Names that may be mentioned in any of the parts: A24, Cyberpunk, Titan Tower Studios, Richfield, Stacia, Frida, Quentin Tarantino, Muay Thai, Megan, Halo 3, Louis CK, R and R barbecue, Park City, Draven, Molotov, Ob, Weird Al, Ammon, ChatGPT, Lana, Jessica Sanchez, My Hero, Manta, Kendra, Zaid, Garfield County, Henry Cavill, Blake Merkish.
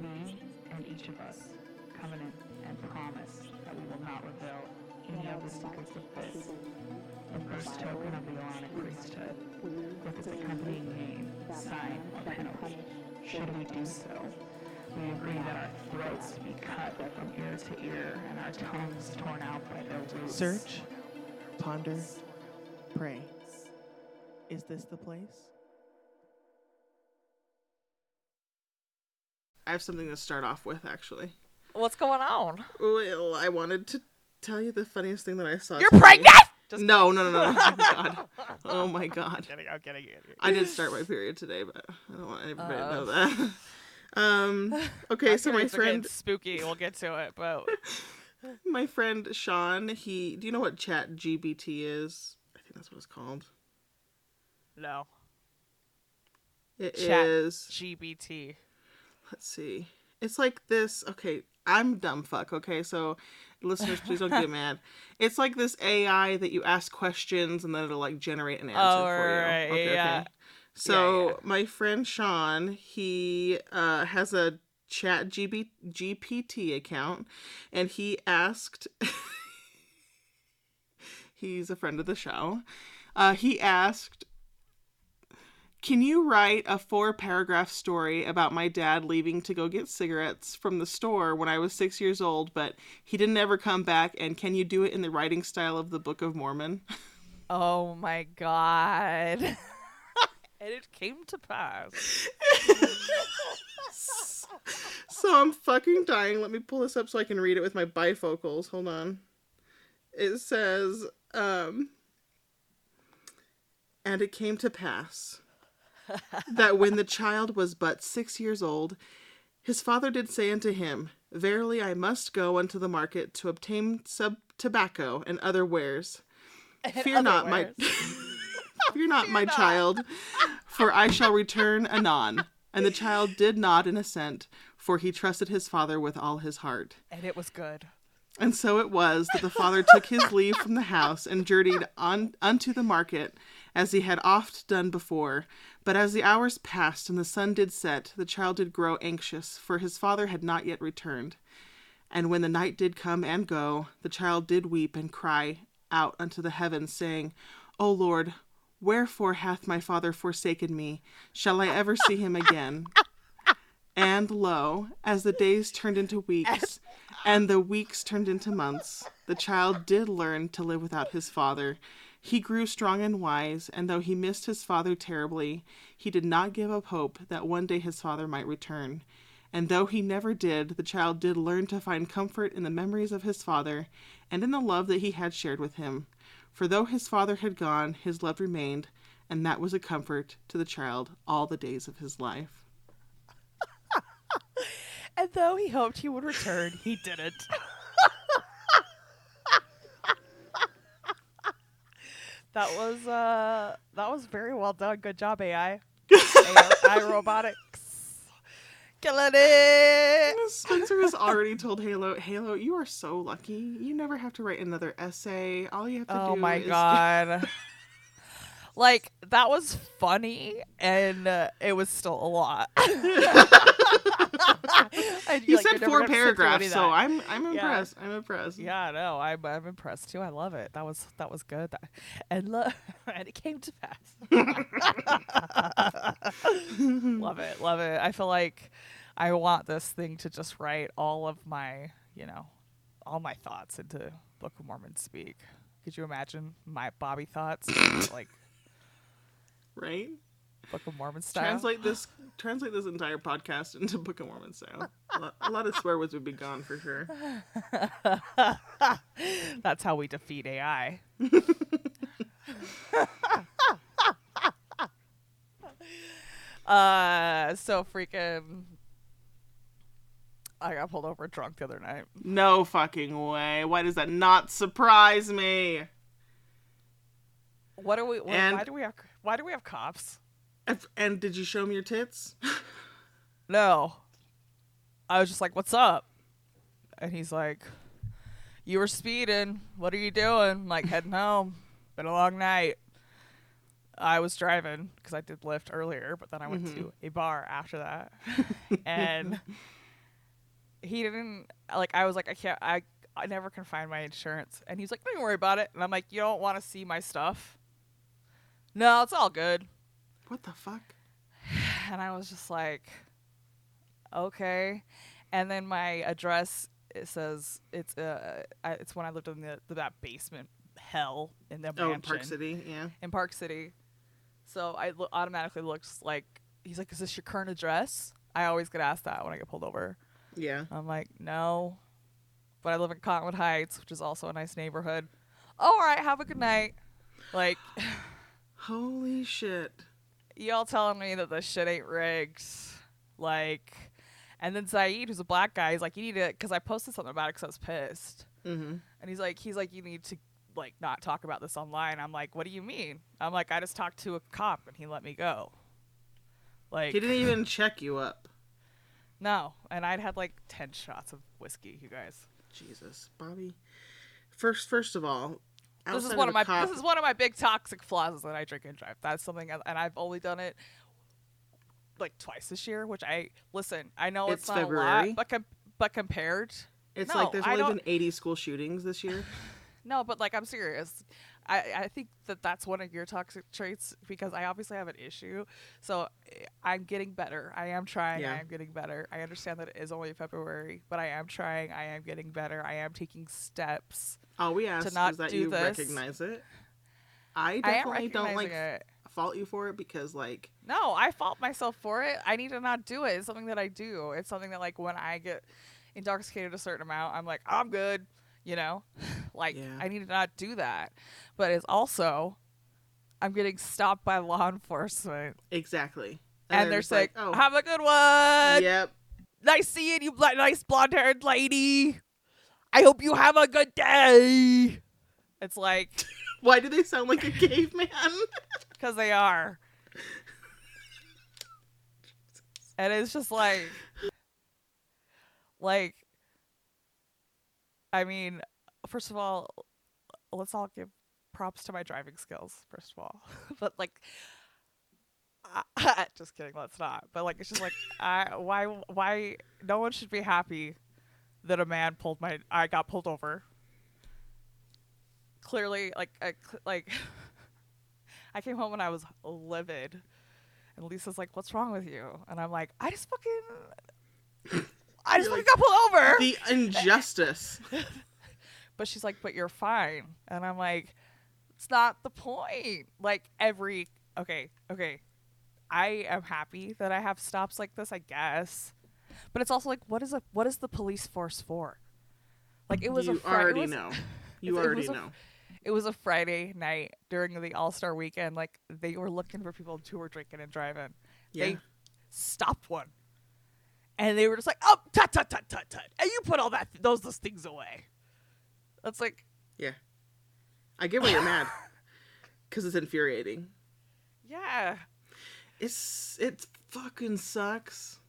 We and each of us covenant and promise that we will not reveal any of the secrets of this, the first token of the Aaronic priesthood, with its accompanying name, sign, or penalty. Should we do so, we agree that our throats be cut from ear to ear and our tongues torn out by their roots. Search, ponder, pray. Is this the place? I have something to start off with, actually. What's going on? Well, I wanted to tell you the funniest thing that I saw. You're pregnant? No. Oh, my God. I'm kidding. I did start my period today, but I don't want everybody to know that. So my friend... spooky. We'll get to it, but... My friend Sean, do you know what ChatGPT is? I think that's what it's called. No. It is... ChatGPT. Let's see. It's like this. Okay, I'm dumb fuck. Okay, so listeners, please don't get mad. It's like this AI that you ask questions and then it'll like generate an answer for you. Right, okay, yeah. Okay. So my friend Sean, he has a ChatGPT account, and he asked. He's a friend of the show. He asked, can you write a 4-paragraph story about my dad leaving to go get cigarettes from the store when I was 6 years old, but he didn't ever come back, and can you do it in the writing style of the Book of Mormon? Oh my God. And it came to pass. So I'm fucking dying. Let me pull this up so I can read it with my bifocals. Hold on. It says, and it came to pass that when the child was but 6 years old, his father did say unto him, verily I must go unto the market to obtain some tobacco and other wares. Fear not, my child, for I shall return anon. And the child did nod in assent, for he trusted his father with all his heart. And it was good. And so it was that the father took his leave from the house and journeyed on unto the market, as he had oft done before. But as the hours passed and the sun did set, the child did grow anxious, for his father had not yet returned. And when the night did come and go, the child did weep and cry out unto the heavens, saying, O Lord, wherefore hath my father forsaken me? Shall I ever see him again? And lo, as the days turned into weeks, and the weeks turned into months, the child did learn to live without his father. He grew strong and wise, and though he missed his father terribly, he did not give up hope that one day his father might return. And though he never did, the child did learn to find comfort in the memories of his father and in the love that he had shared with him. For though his father had gone, his love remained, and that was a comfort to the child all the days of his life. And though he hoped he would return, he didn't. That was very well done. Good job, AI. AI robotics. Killing it. Spencer has already told Halo, you are so lucky. You never have to write another essay. All you have to do is... Oh my God. Like, that was funny, and it was still a lot. You said 4 paragraphs, so I'm impressed. Yeah. I'm impressed. Yeah, no, I'm impressed too. I love it. That was good. And it came to pass. Love it. I feel like I want this thing to just write all of my, all my thoughts into Book of Mormon speak. Could you imagine my Bobby thoughts? Like, right? Book of Mormon style. Translate this entire podcast into Book of Mormon style. A lot of swear words would be gone for sure. That's how we defeat AI. So freaking. I got pulled over drunk the other night. No fucking way. Why does that not surprise me? Why do we have cops? And did you show me your tits? No. I was just like, what's up? And he's like, you were speeding. What are you doing? I'm like, heading home. Been a long night. I was driving because I did Lyft earlier, but then I went to a bar after that. And he didn't, like, I was like, I never can find my insurance. And he's like, don't worry about it. And I'm like, you don't want to see my stuff? No, it's all good. What the fuck? And I was just like, okay. And then my address, it says, it's when I lived in that basement hell in the mansion. Oh, in Park City, yeah. In Park City. So I automatically looked like, he's like, is this your current address? I always get asked that when I get pulled over. Yeah. I'm like, no. But I live in Cottonwood Heights, which is also a nice neighborhood. Oh, all right, have a good night. Like, holy shit. Y'all telling me that this shit ain't rigged. Like, and then Zaid, who's a black guy, he's like, you need to, because I posted something about it because I was pissed. Mm-hmm. And he's like, you need to, like, not talk about this online. I'm like, what do you mean? I'm like, I just talked to a cop and he let me go. Like, he didn't even check you up. No. And I'd had like 10 shots of whiskey, you guys. Jesus, Bobby. First of all, this is one of my big toxic flaws that I drink and drive. That's something, and I've only done it like twice this year. Which I know it's not February. A lot, but compared, it's like there's only been 80 school shootings this year. No, but like I'm serious. I think that's one of your toxic traits because I obviously have an issue. So I'm getting better. I am trying. Yeah. I am getting better. I understand that it is only February, but I am trying. I am getting better. I am taking steps. All we ask is that you recognize it. I definitely don't fault you for it because like. No, I fault myself for it. I need to not do it. It's something that I do. It's something that like when I get intoxicated a certain amount, I'm like, I'm good. You know, like yeah. I need to not do that. But it's also I'm getting stopped by law enforcement. Exactly. And they're like, oh, have a good one. Yep. Nice seeing you, nice blonde haired lady. I hope you have a good day. It's like, why do they sound like a caveman? Because they are. And it's just like, I mean, first of all, let's all give props to my driving skills, first of all. But, like, just kidding, let's not. But, like, it's just like, why, no one should be happy that a man I got pulled over. Clearly, like, I came home and I was livid. And Lisa's like, what's wrong with you? And I'm like, I just got pulled over. The injustice. But she's like, but you're fine. And I'm like, it's not the point. Like okay. I am happy that I have stops like this, I guess. But it's also like, what is the police force for? Like it was It was a Friday night during the All-Star weekend. Like they were looking for people who were drinking and driving. Yeah. They stopped one. And they were just like, oh, tut. And you put all that, those things away. That's like. Yeah. I get why you're mad. Because it's infuriating. Yeah. It fucking sucks.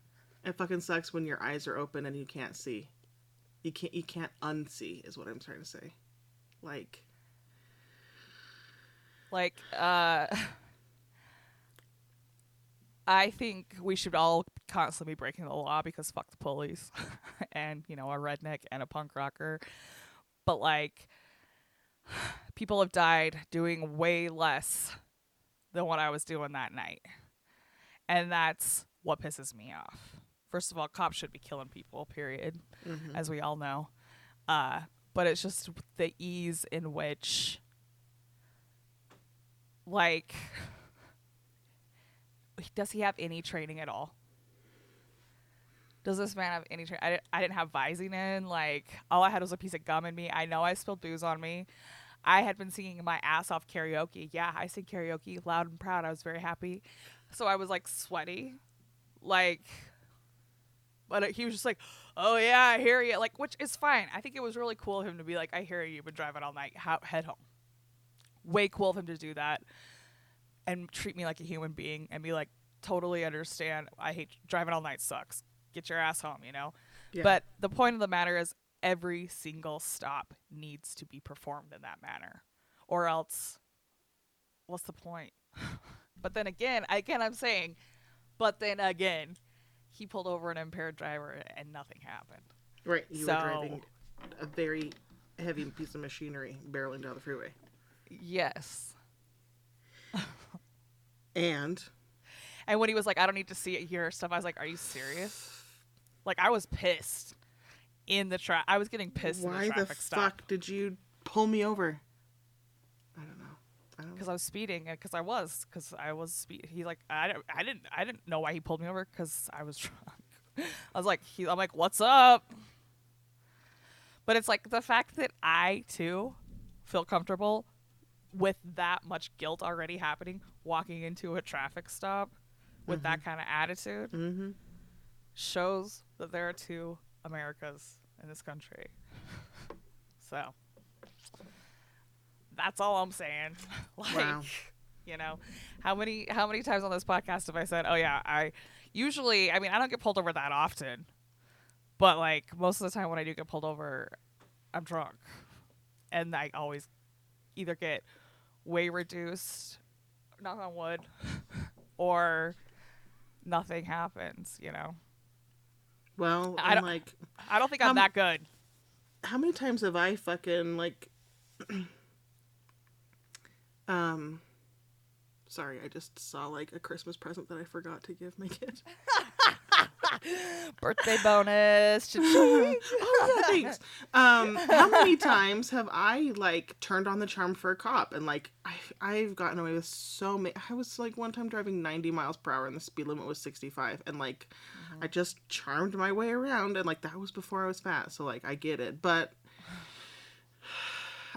It fucking sucks when your eyes are open and you can't see. You can't unsee is what I'm trying to say. Like, I think we should all constantly be breaking the law because fuck the police and, you know, a redneck and a punk rocker. But, like, people have died doing way less than what I was doing that night. And that's what pisses me off. First of all, cops should be killing people, period, as we all know. But it's just the ease in which, like... Does he have any training at all? Does this man have any training? I didn't have Visine in. Like, all I had was a piece of gum in me. I know I spilled booze on me. I had been singing my ass off karaoke. Yeah, I sing karaoke loud and proud. I was very happy. So I was, like, sweaty. Like, but he was just like, oh, yeah, I hear you. Like, which is fine. I think it was really cool of him to be like, I hear you. You've been driving all night. Head home. Way cool of him to do that. And treat me like a human being and be like, totally understand. I hate driving all night sucks. Get your ass home, you know? Yeah. But the point of the matter is every single stop needs to be performed in that manner. Or else, what's the point? But then again, I'm saying, but then again, he pulled over an impaired driver and nothing happened. Right. You were driving a very heavy piece of machinery barreling down the freeway. Yes. And when he was like, I don't need to see it here, stuff, I was like, are you serious? Like, I was pissed in the traffic. I was getting pissed in the traffic stop. Why the fuck did you pull me over? I don't know. Because I was speeding. Because I was speeding. He's like, I didn't know why he pulled me over because I was drunk. I was like, I'm like, what's up? But it's like the fact that I, too, feel comfortable with that much guilt already happening, walking into a traffic stop with that kind of attitude shows that there are two Americas in this country. So that's all I'm saying. Like, wow. You know, how many times on this podcast have I said, oh yeah, I don't get pulled over that often, but like most of the time when I do get pulled over, I'm drunk, and I always either get way reduced, knock on wood, or nothing happens, you know? Well, I don't think I'm that good. How many times have I fucking, like, sorry, I just saw, like, a Christmas present that I forgot to give my kid. Birthday bonus. Oh, yeah, thanks. How many times have I, like, turned on the charm for a cop? And, like, I've gotten away with so many. I was, like, one time driving 90 miles per hour and the speed limit was 65. And, like, I just charmed my way around. And, like, that was before I was fat. So, like, I get it. But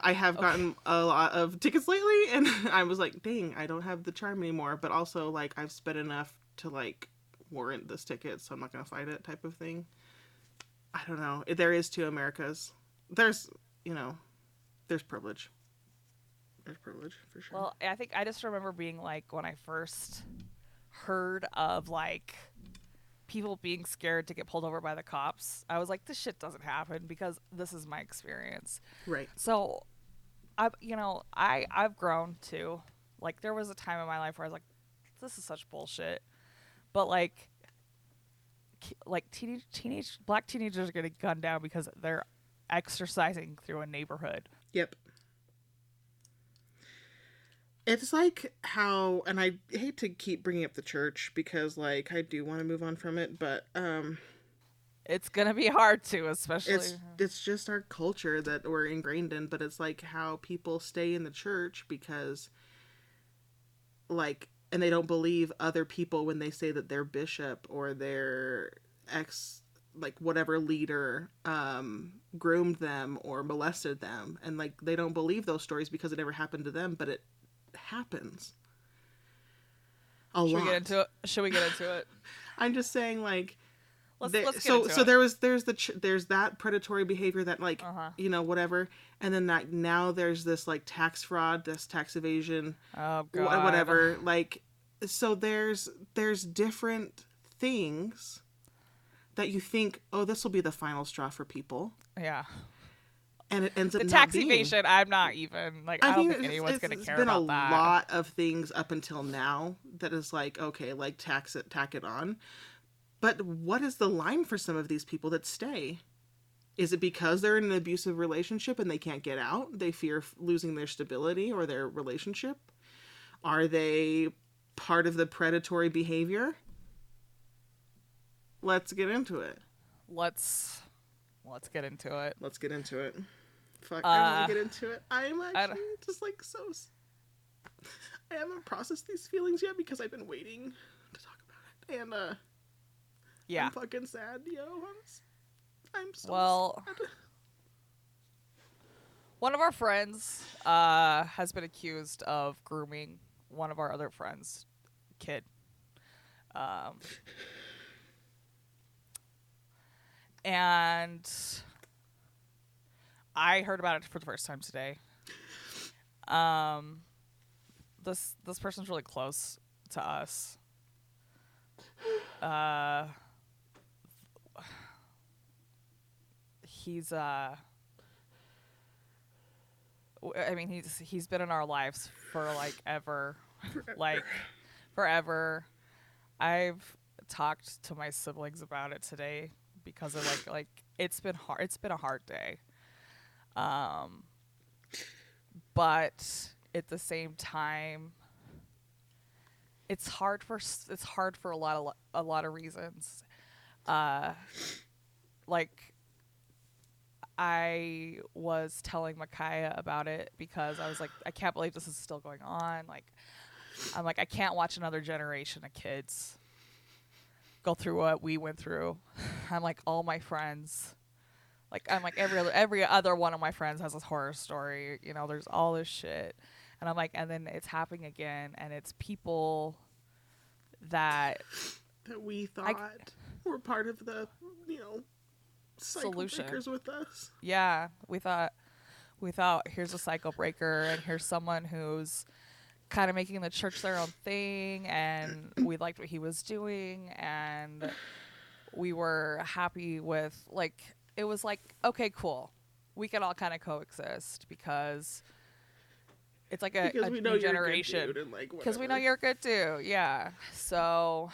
I have gotten a lot of tickets lately. And I was like, dang, I don't have the charm anymore. But also, like, I've spent enough to, like, warrant this ticket, so I'm not gonna fight it, type of thing. I don't know. There is two Americas. There's, you know, there's privilege. There's privilege for sure. Well, I think I just remember being like, when I first heard of like people being scared to get pulled over by the cops, I was like, this shit doesn't happen because this is my experience. Right. So, I've grown too. Like, there was a time in my life where I was like, this is such bullshit. But, like teenage black teenagers are getting gunned down because they're exercising through a neighborhood. Yep. It's like how, and I hate to keep bringing up the church because, like, I do want to move on from it, but it's going to be hard to, especially. It's just our culture that we're ingrained in, but it's like how people stay in the church because, like, and they don't believe other people when they say that their bishop or their ex, like, whatever leader groomed them or molested them. And, like, they don't believe those stories because it never happened to them, but it happens a lot. Should we get into it? I'm just saying, like, there's that predatory behavior that, like, you know, whatever, and then that now there's this, like, tax fraud, this tax evasion, whatever, like, so there's different things that you think, oh, this will be the final straw for people, yeah, and it ends up the tax evasion. I'm not even like, I don't think anyone's gonna care about that. There's been a lot of things up until now that is like, okay, like, tax it, tack it on. But what is the line for some of these people that stay? Is it because they're in an abusive relationship and they can't get out? They fear losing their stability or their relationship? Are they part of the predatory behavior? Let's get into it. Let's get into it. Let's get into it. Fuck, I want to get into it. I'm actually just, like, so... I haven't processed these feelings yet because I've been waiting to talk about it. And, yeah. I'm fucking sad, yo. I'm so sad. One of our friends has been accused of grooming one of our other friends' kid. And I heard about it for the first time today. This person's really close to us. He's been in our lives for, like, ever. like forever. I've talked to my siblings about it today because of like it's been hard. It's been a hard day. But at the same time, it's hard for a lot of reasons. Like I was telling Micaiah about it because I was like, I can't believe this is still going on. Like, I'm like, I can't watch another generation of kids go through what we went through. I'm like, all my friends, like, I'm like every other one of my friends has a horror story. You know, there's all this shit. And I'm like, and then it's happening again. And it's people that we thought were part of the, you know, solution with us. Yeah. We thought here's a cycle breaker and here's someone who's kind of making the church their own thing, and we liked what he was doing, and we were happy with, like, it was like, okay, cool, we can all kind of coexist because it's like a new generation, because we know you're good too. Yeah. So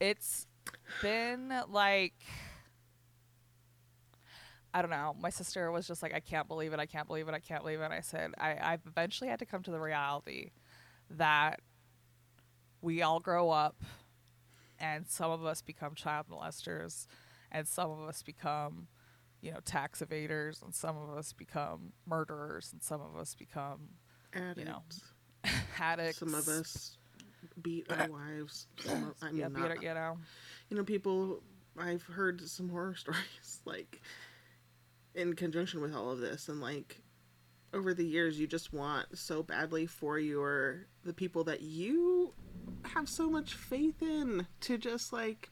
it's been like, I don't know. My sister was just like, I can't believe it. I can't believe it. I can't believe it. And I said, I've eventually had to come to the reality that we all grow up, and some of us become child molesters, and some of us become, you know, tax evaders, and some of us become murderers, and some of us become addicts. You know, addicts. Some of us beat our wives. You know, people, I've heard some horror stories, like, in conjunction with all of this, and like over the years you just want so badly for the people that you have so much faith in to just like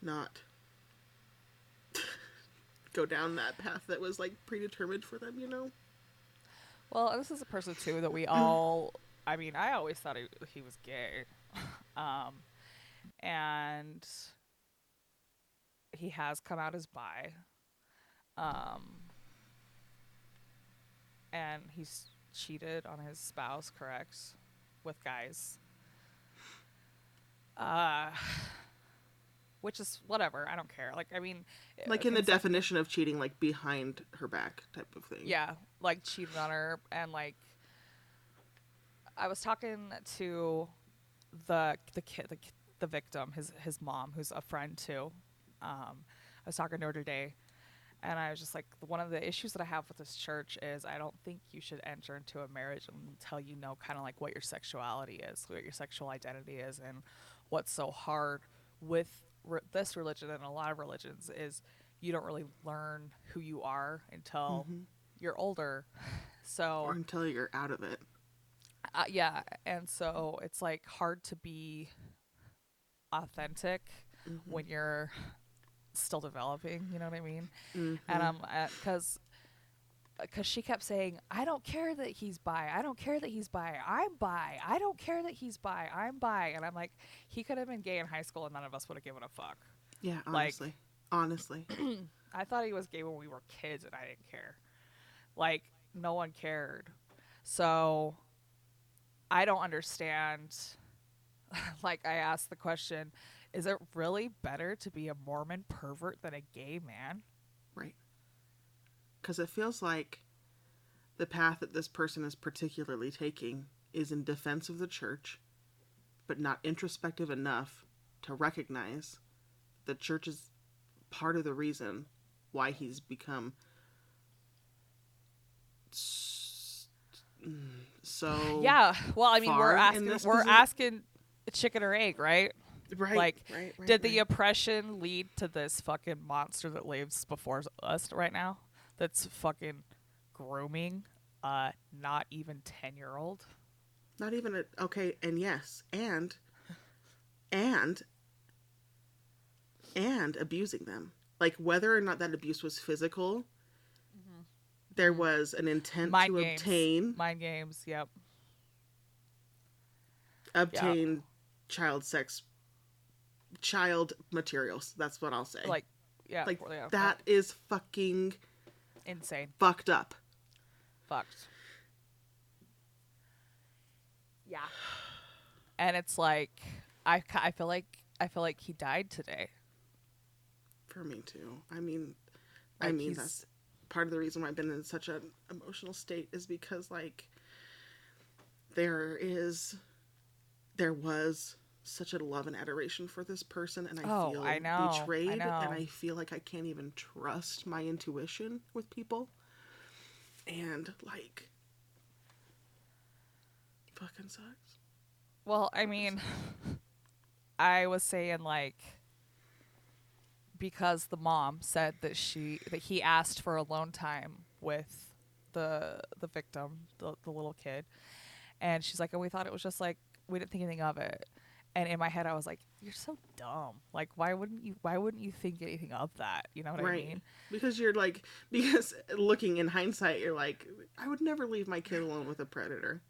not go down that path that was like predetermined for them, you know? Well, this is a person too that we all, I mean, I always thought he was gay. And he has come out as bi. And he's cheated on his spouse, correct? With guys. Which is whatever. I don't care. Like, I mean, like in the definition of cheating, like behind her back type of thing. Yeah. Like cheated on her. And like, I was talking to the victim, his mom, who's a friend too. I was talking to her today, and I was just like, one of the issues that I have with this church is I don't think you should enter into a marriage until you know kind of like what your sexuality is, what your sexual identity is, and what's so hard with this religion and a lot of religions is you don't really learn who you are until you're older. So or until you're out of it. Yeah, and so it's like hard to be authentic when you're still developing, you know what I mean? And I'm because she kept saying, I don't care that he's bi, I don't care that he's bi, I'm bi, I don't care that he's bi, I'm bi. And I'm like, he could have been gay in high school and none of us would have given a fuck. Yeah, honestly I thought he was gay when we were kids and I didn't care. Like, no one cared. So I don't understand. Like, I asked the question, is it really better to be a Mormon pervert than a gay man? Right. Because it feels like the path that this person is particularly taking is in defense of the church, but not introspective enough to recognize the church is part of the reason why he's become so yeah. Well, I mean, we're asking chicken or egg, right? Right, like, right, did the oppression lead to this fucking monster that lives before us right now? That's fucking grooming, not even 10-year-old. Not even okay. And yes, and abusing them. Like, whether or not that abuse was physical, there was an intent to obtain mind games. Yep. Obtain child sex. Child materials. That's what I'll say. Like, yeah, that is fucking insane, fucked up. fucked. Yeah. And it's like, I feel like he died today. For me too. I mean that's part of the reason why I've been in such an emotional state is because like there was such a love and adoration for this person, and I feel betrayed, and I feel like I can't even trust my intuition with people, and like it fucking sucks. Well, I mean, I was saying like because the mom said that he asked for alone time with the victim, the little kid, and she's like, and we thought it was just like we didn't think anything of it. And in my head, I was like, "You're so dumb! Like, why wouldn't you think anything of that? You know what I mean? Because you're like, because looking in hindsight, you're like, I would never leave my kid alone with a predator.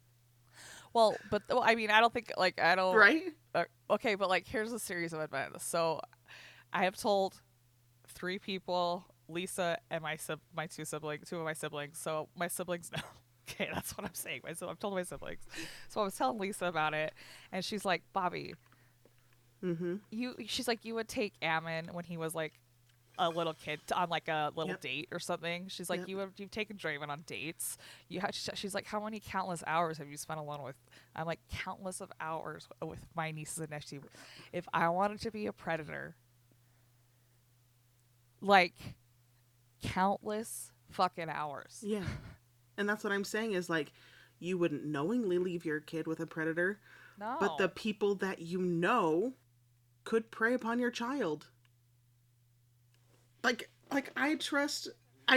Well, but I mean, I don't think like I don't right. Okay, but like here's a series of events. So, I have told 3 people, Lisa and my two of my siblings. So my siblings know. Okay, that's what I'm saying. I've told my siblings. So I was telling Lisa about it, and she's like, Bobby, mm-hmm. She's like, you would take Ammon when he was like a little kid on like a little yep. date or something. She's like, yep. You've taken Draven on dates. She's like, how many countless hours have you spent alone with? I'm like, countless of hours with my nieces and nephews. If I wanted to be a predator, like countless fucking hours. Yeah. And that's what I'm saying is, like, you wouldn't knowingly leave your kid with a predator. No. But the people that you know could prey upon your child. Like I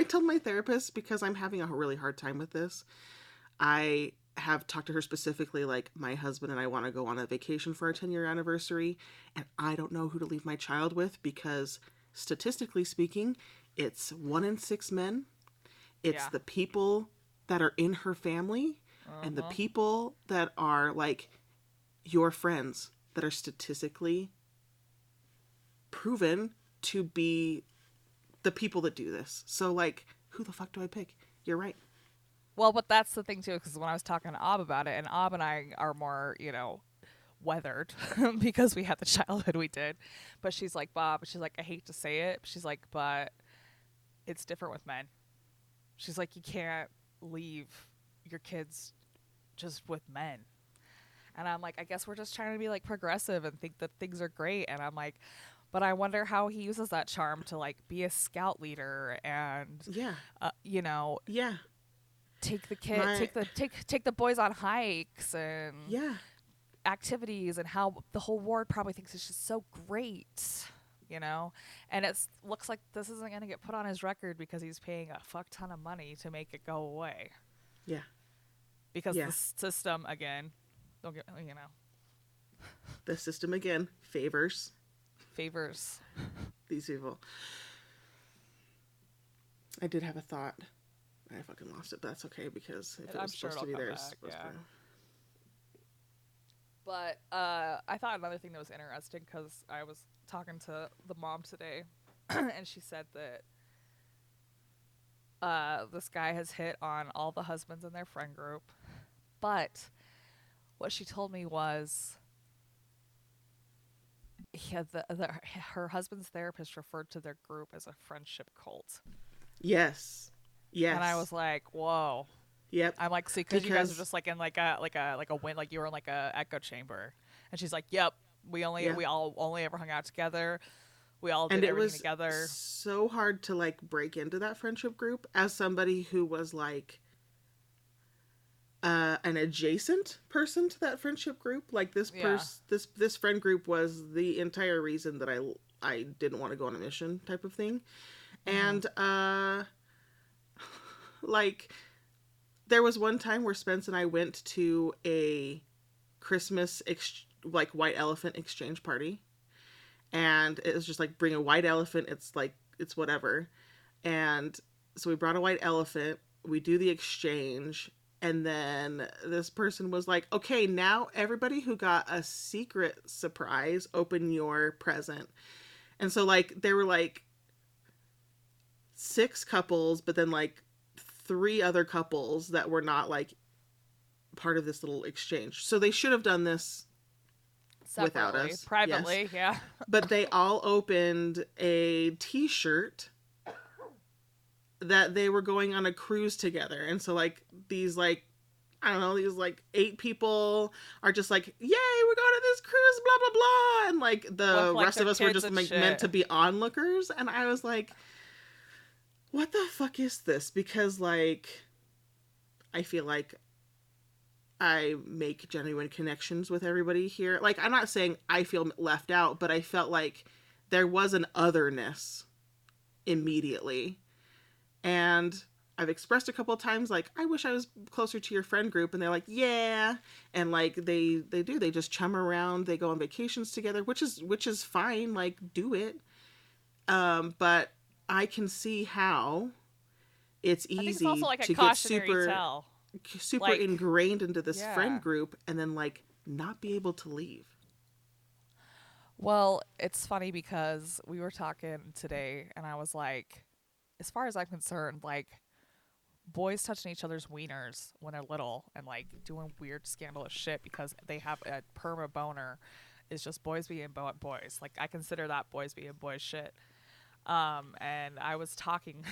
told my therapist, because I'm having a really hard time with this. I have talked to her specifically, like, my husband and I want to go on a vacation for our 10-year anniversary. And I don't know who to leave my child with because, statistically speaking, it's 1 in 6 men. It's the people that are in her family and the people that are like your friends that are statistically proven to be the people that do this. So like, who the fuck do I pick? You're right. Well, but that's the thing too, because when I was talking to Ob about it, and Ob and I are more, you know, weathered because we had the childhood we did, but she's like, Bob, she's like, I hate to say it. She's like, but it's different with men. She's like, you can't leave your kids just with men. And I'm like, I guess we're just trying to be like progressive and think that things are great. And I'm like, but I wonder how he uses that charm to like be a scout leader and, you know, take the boys on hikes and activities, and how the whole ward probably thinks it's just so great. You know, and it looks like this isn't going to get put on his record because he's paying a fuck ton of money to make it go away. Yeah. Because the system, again, don't get, you know. The system, again, favors. These people. I did have a thought. I fucking lost it, but that's okay because if it was supposed to be there, it's supposed to be. But I thought another thing that was interesting, because I was talking to the mom today, and she said that this guy has hit on all the husbands in their friend group. But what she told me was her husband's therapist referred to their group as a friendship cult. Yes. And I was like, whoa. Yep. I'm like, see, because you guys are just like in like a wind, like you were in like a echo chamber. And she's like, yep, we all only ever hung out together. We all did everything together. And it was so hard to like break into that friendship group as somebody who was like an adjacent person to that friendship group. Like this friend group was the entire reason that I didn't want to go on a mission type of thing. Mm. And like, there was one time where Spence and I went to a Christmas white elephant exchange party, and it was just like, bring a white elephant. It's like, it's whatever. And so we brought a white elephant, we do the exchange. And then this person was like, okay, now everybody who got a secret surprise, open your present. And so like, there were like 6 couples, but then like three other couples that were not like part of this little exchange. So they should have done this without us. Privately, yes. Yeah. But they all opened a t-shirt that they were going on a cruise together. And so like these like, I don't know, these like eight people are just like, yay, we're going to this cruise, blah, blah, blah. And like the rest of us were just meant to be onlookers. And I was like, what the fuck is this? Because like, I feel like I make genuine connections with everybody here. Like, I'm not saying I feel left out, but I felt like there was an otherness immediately. And I've expressed a couple of times, like, I wish I was closer to your friend group. And they're like, yeah. And like, they do, they just chum around. They go on vacations together, which is fine. Like, do it. But I can see how it's easy it's also like to get super like, ingrained into this friend group and then like not be able to leave. Well, it's funny because we were talking today and I was like, as far as I'm concerned, like, boys touching each other's wieners when they're little and like doing weird scandalous shit because they have a perma boner is just boys being boys. Like, I consider that boys being boys shit. And I was talking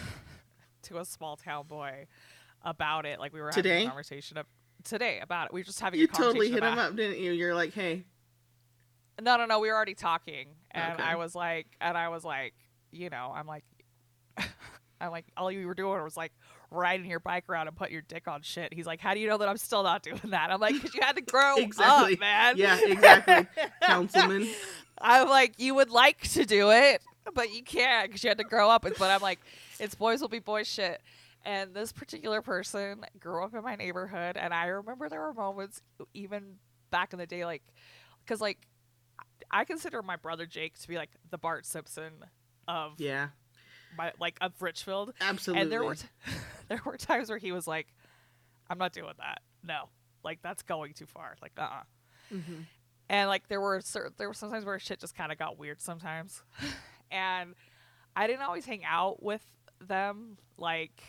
to a small town boy about it. Like, we were having a conversation today about it. We were just having a conversation. You totally hit him up, didn't you? You're like, hey. No, we were already talking. And okay. I was like, you know, I'm like, all you were doing was like riding your bike around and putting your dick on shit. He's like, how do you know that I'm still not doing that? I'm like, because you had to grow up, man. Yeah, exactly. Councilman. I'm like, you would like to do it, but you can't because you had to grow up. But I'm like, it's boys will be boys shit. And this particular person grew up in my neighborhood. And I remember there were moments even back in the day, like, because like I consider my brother Jake to be like the Bart Simpson of of Richfield. Absolutely. And there were times where he was like, I'm not doing that. No, like, that's going too far. Like, Mm-hmm. And like there were sometimes where shit just kind of got weird sometimes. And I didn't always hang out with them. Like,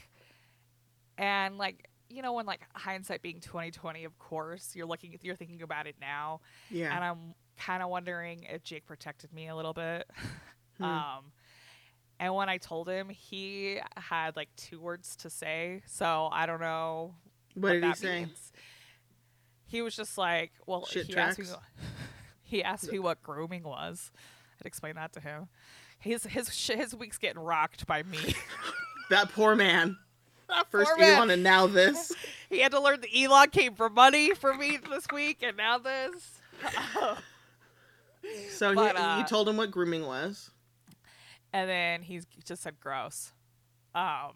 and like, you know, when like hindsight being 2020, of course you're thinking about it now. Yeah. And I'm kind of wondering if Jake protected me a little bit. Hmm. And when I told him, he had like two words to say. So I don't know what that means. He was just like, well, he asked me what grooming was. I'd explain that to him. His week's getting rocked by me. That poor man. First Elon and now this. He had to learn that Elon came for money for me this week and now this. So but, you told him what grooming was. And then he just said gross. But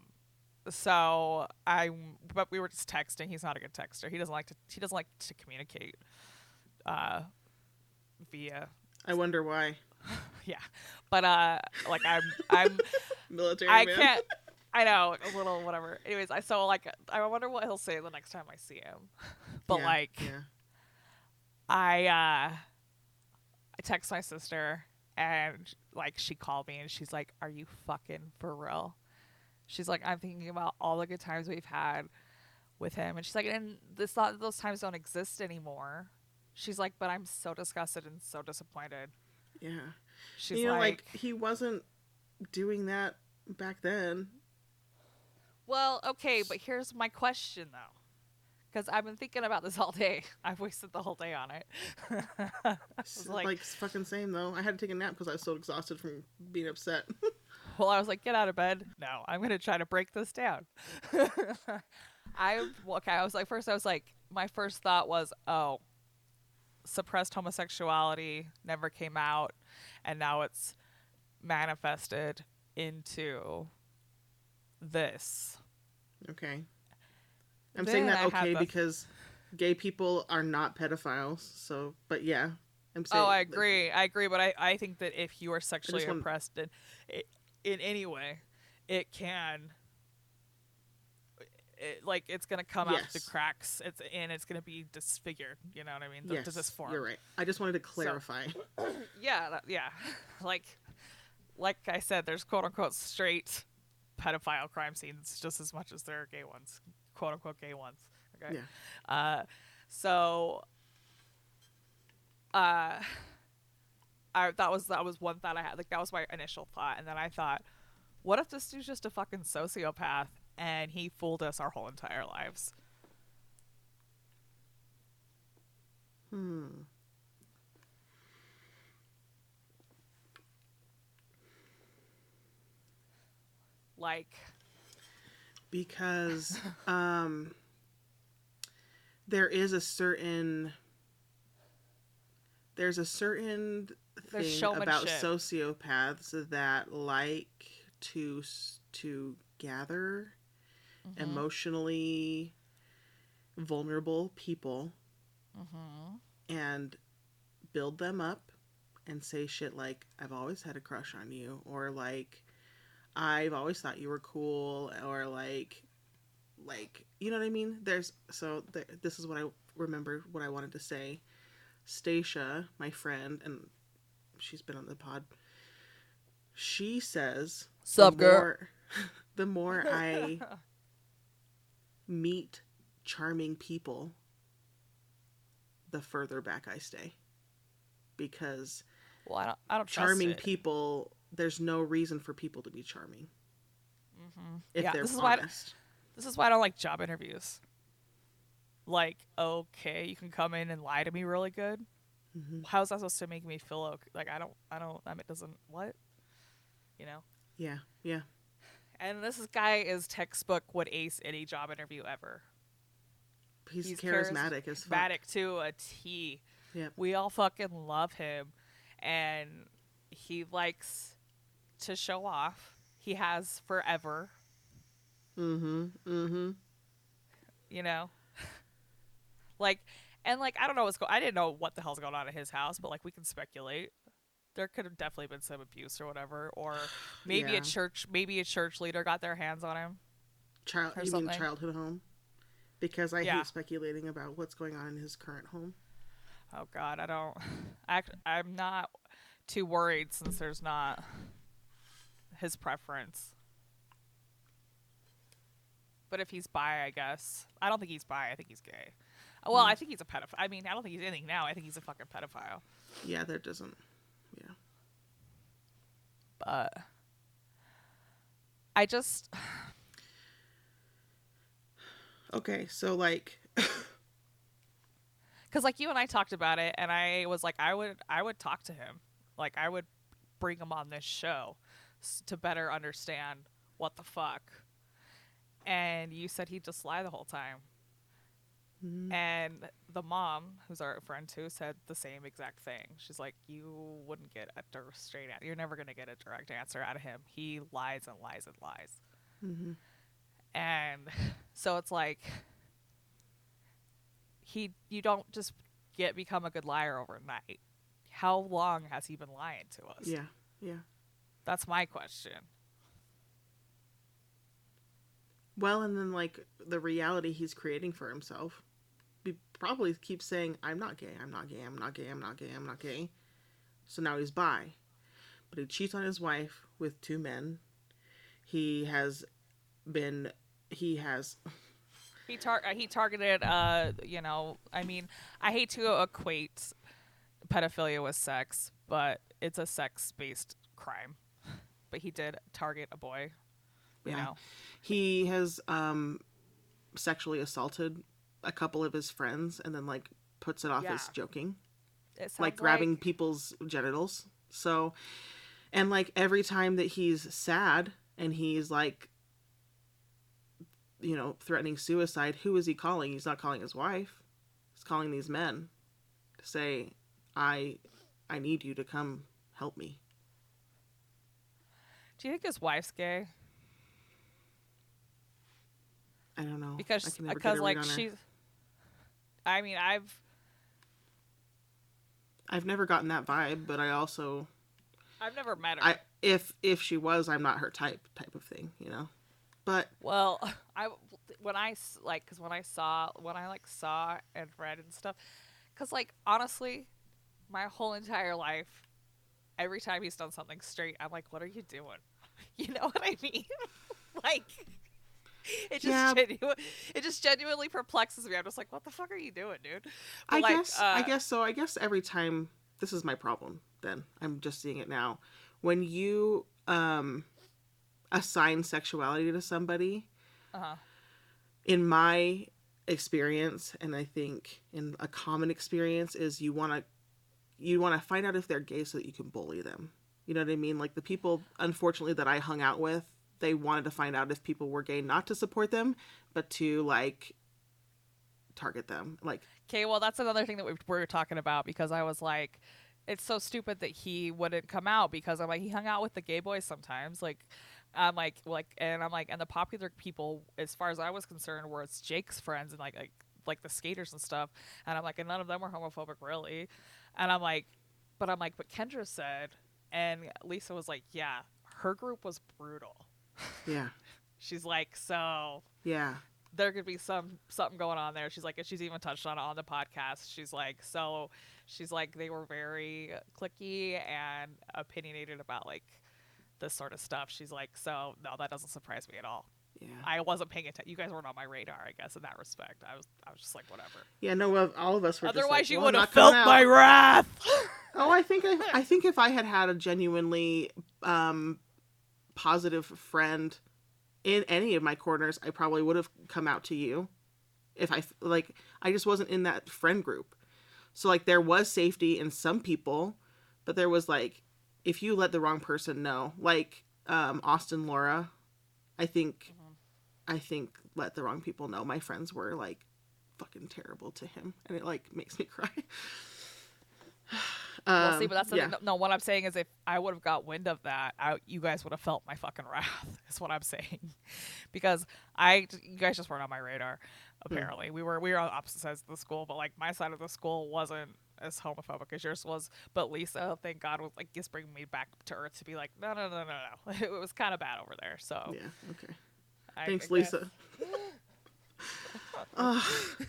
we were just texting. He's not a good texter. He doesn't like to communicate via. I wonder why. Yeah. But like I'm military I man. Can't I know, a little whatever. Anyways, I wonder what he'll say the next time I see him. But yeah, like yeah. I text my sister and like she called me and she's like, are you fucking for real? She's like, I'm thinking about all the good times we've had with him. And she's like, and this lot of those times don't exist anymore. She's like, but I'm so disgusted and so disappointed. Yeah. She's you know, like he wasn't doing that back then. Well, okay, but here's my question though. Because I've been thinking about this all day. I've wasted the whole day on it. Like fucking same though. I had to take a nap because I was so exhausted from being upset. Well, I was like, get out of bed. No, I'm going to try to break this down. My first thought was, oh, suppressed homosexuality never came out. And now it's manifested into this. Okay. I'm saying that okay because gay people are not pedophiles. So, but yeah, I'm saying. Oh, I agree. But I think that if you are sexually oppressed in any way, it can. It's gonna come out the cracks. It's gonna be disfigured. You know what I mean? Yes, to this form. You're right. I just wanted to clarify. So, yeah. Like I said, there's quote unquote straight pedophile crime scenes just as much as there are gay ones, quote unquote gay ones. Okay. Yeah. That was one thought I had. Like, that was my initial thought, and then I thought, what if this dude's just a fucking sociopath and he fooled us our whole entire lives? Like, because there's a certain thing about sociopaths that like to gather emotionally vulnerable people and build them up and say shit like, I've always had a crush on you, or like, I've always thought you were cool, or like, you know what I mean? This is what I remembered what I wanted to say. Stacia, my friend, and she's been on the pod, she says, "Sup, girl?" The more I meet charming people, the further back I stay, because I don't charming trust it. People. There's no reason for people to be charming if they're honest. This is why I don't like job interviews. Like, okay, you can come in and lie to me really good. How is that supposed to make me feel okay? Like, what? You know? Yeah, yeah. And this guy is textbook would ace any job interview ever. He's charismatic as fuck. Charismatic to a T. Yep. We all fucking love him. And he likes to show off. He has forever. You know? Like, and like, I don't know I didn't know what the hell's going on at his house, but like, we can speculate. There could have definitely been some abuse or whatever, or maybe a church leader got their hands on him. You mean childhood home? Because I hate speculating about what's going on in his current home. Oh God, I'm not too worried, since there's not his preference. But if he's bi, I guess. I don't think he's bi. I think he's gay. Well, I think he's a pedophile. I mean, I don't think he's anything now. I think he's a fucking pedophile. Yeah, that doesn't. Yeah. But I just. Okay, so like. Because like, you and I talked about it, and I was like, I would talk to him. Like, I would bring him on this show to better understand what the fuck. And you said he'd just lie the whole time. And the mom, who's our friend too, said the same exact thing. She's like, you wouldn't get a straight answer. You're never going to get a direct answer out of him. He lies and lies and lies. And so it's like, you don't just become a good liar overnight. How long has he been lying to us? Yeah, yeah. That's my question. Well, and then, like, the reality he's creating for himself. He probably keeps saying, I'm not gay, I'm not gay, I'm not gay, I'm not gay, I'm not gay. So now he's bi. But he cheats on his wife with two men. He targeted, you know, I mean, I hate to equate pedophilia with sex, but it's a sex-based crime. But he did target a boy. You know, he has sexually assaulted a couple of his friends, and then like puts it off as joking, like grabbing people's genitals. So, and like every time that he's sad and he's like, you know, threatening suicide, who is he calling? He's not calling his wife. He's calling these men to say, I need you to come help me. Do you think his wife's gay? I don't know. Because like, she's. I mean, I've never gotten that vibe, but I also. I've never met her. If she was, I'm not her type of thing, you know. But. Well, when I saw and read and stuff, because like, honestly, my whole entire life, every time he's done something straight, I'm like, what are you doing? You know what I mean? Like, it just genuinely perplexes me. I'm just like, what the fuck are you doing, dude? But I guess so. I guess every time, this is my problem then. I'm just seeing it now. When you assign sexuality to somebody, in my experience, and I think in a common experience, is you want to find out if they're gay so that you can bully them. You know what I mean? Like, the people, unfortunately, that I hung out with, they wanted to find out if people were gay, not to support them, but to, like, target them. Like, okay, well, that's another thing that we're talking about, because I was like, it's so stupid that he wouldn't come out, because I'm like, he hung out with the gay boys sometimes. Like, I'm like, and the popular people, as far as I was concerned, were it's Jake's friends and like the skaters and stuff. And I'm like, and none of them were homophobic, really. And but Kendra said, and Lisa was like, yeah, her group was brutal. Yeah. She's like, so yeah, there could be something going on there. She's like, and she's even touched on it on the podcast. She's like, so she's like, they were very cliquey and opinionated about like this sort of stuff. She's like, so no, that doesn't surprise me at all. Yeah. I wasn't paying attention. You guys weren't on my radar, I guess, in that respect. I was just like, whatever. Yeah, no, all of us were. Otherwise, just like, you would have felt my wrath. Oh, I think if I had a genuinely positive friend in any of my corners, I probably would have come out to you. If I just wasn't in that friend group, so like there was safety in some people, but there was like, if you let the wrong person know, like Austin Laura, I think let the wrong people know. My friends were like fucking terrible to him, and it like makes me cry. Well, see, but that's no. What I'm saying is, if I would have got wind of that, you guys would have felt my fucking wrath. Is what I'm saying, because you guys just weren't on my radar. Apparently, we were on opposite sides of the school, but like my side of the school wasn't as homophobic as yours was. But Lisa, thank God, was like just bringing me back to earth to be like, no. It was kind of bad over there. So yeah, okay. Thanks, Lisa.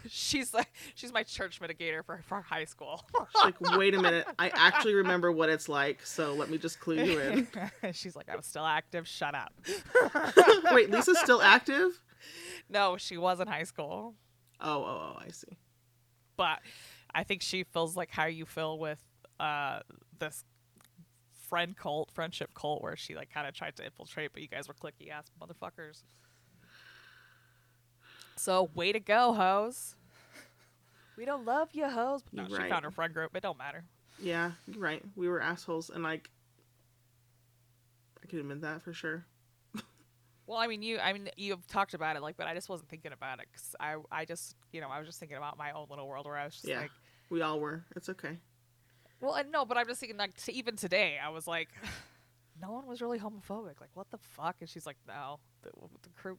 She's my church mitigator for high school. She's like, wait a minute, I actually remember what it's like, so let me just clue you in. She's like, I was still active, shut up. Wait, Lisa's still active? No, she was in high school. Oh, I see. But I think she feels like how you feel with this friendship cult where she like kind of tried to infiltrate, but you guys were clicky ass motherfuckers. So, way to go, hoes. We don't love you, hoes. But no, she found her friend group. It don't matter. Yeah, you're right. We were assholes. And, like, I can admit that for sure. Well, I mean, you've talked about it, like, but I just wasn't thinking about it. Because I was just thinking about my own little world where I was just like. We all were. It's okay. Well, and no, but I'm just thinking, like, even today, I was like, no one was really homophobic. Like, what the fuck? And she's like, no, the crew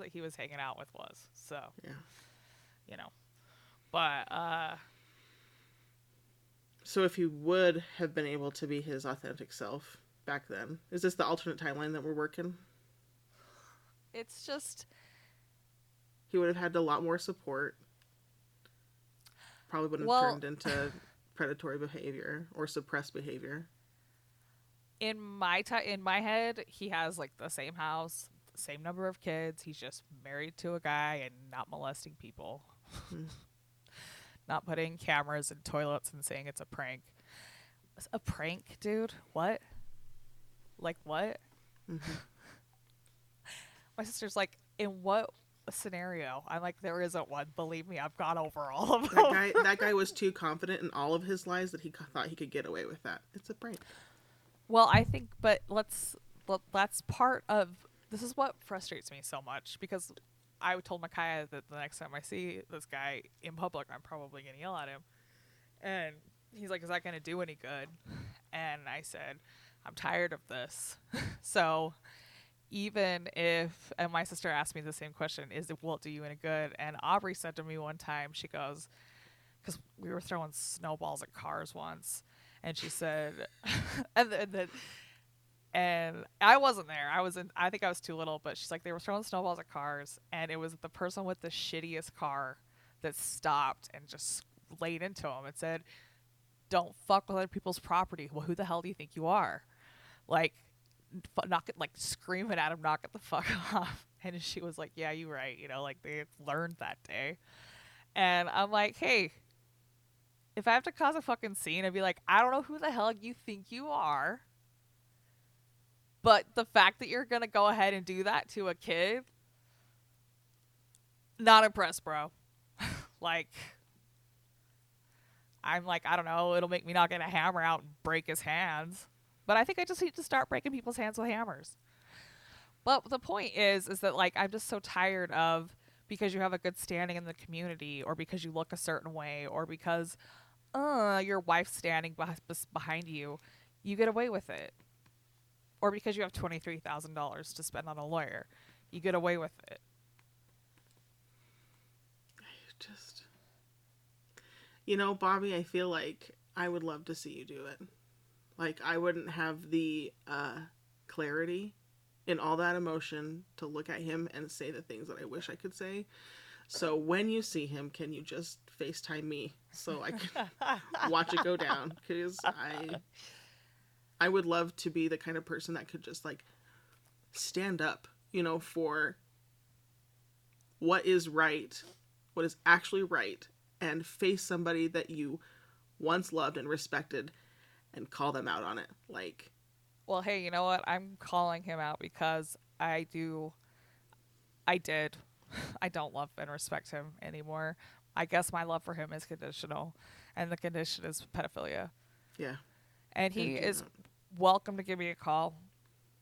that he was hanging out with was, so yeah, you know. But so if he would have been able to be his authentic self back then, is this the alternate timeline that we're working? It's just he would have had a lot more support, probably wouldn't have turned into predatory behavior or suppressed behavior. In my head, he has like the same house, same number of kids. He's just married to a guy and not molesting people. Not putting cameras in toilets and saying it's a prank. It's a prank, dude? What? Like what? Mm-hmm. My sister's like, in what scenario? I'm like, there isn't one. Believe me, I've gone over all of them. That guy was too confident in all of his lies that he thought he could get away with that. It's a prank. Well, I think, but that's part of. This is what frustrates me so much, because I told Micaiah that the next time I see this guy in public, I'm probably going to yell at him. And he's like, is that going to do any good? And I said, I'm tired of this. So even if, and my sister asked me the same question, is it, will it do you any good? And Aubrey said to me one time, she goes, because we were throwing snowballs at cars once. And she said, and I wasn't there. I think I was too little, but she's like, they were throwing snowballs at cars, and it was the person with the shittiest car that stopped and just laid into him and said, don't fuck with other people's property. Well, who the hell do you think you are? Like, knock it, like screaming at him, knock it the fuck off. And she was like, yeah, you right. You know, like they learned that day. And I'm like, hey, if I have to cause a fucking scene, I'd be like, I don't know who the hell you think you are, but the fact that you're going to go ahead and do that to a kid, not impressed, bro. Like, I'm like, I don't know, it'll make me not get a hammer out and break his hands. But I think I just need to start breaking people's hands with hammers. But the point is that, like, I'm just so tired of, because you have a good standing in the community, or because you look a certain way, or because your wife's standing behind you, you get away with it. Or because you have $23,000 to spend on a lawyer, you get away with it. Just, you know, Bobby, I feel like I would love to see you do it. Like, I wouldn't have the clarity and all that emotion to look at him and say the things that I wish I could say. So when you see him, can you just FaceTime me so I can watch it go down? Because I would love to be the kind of person that could just, like, stand up, you know, for what is right, what is actually right, and face somebody that you once loved and respected and call them out on it. Like, well, hey, you know what? I'm calling him out because I don't love and respect him anymore. I guess my love for him is conditional, and the condition is pedophilia. Yeah. And he is welcome to give me a call.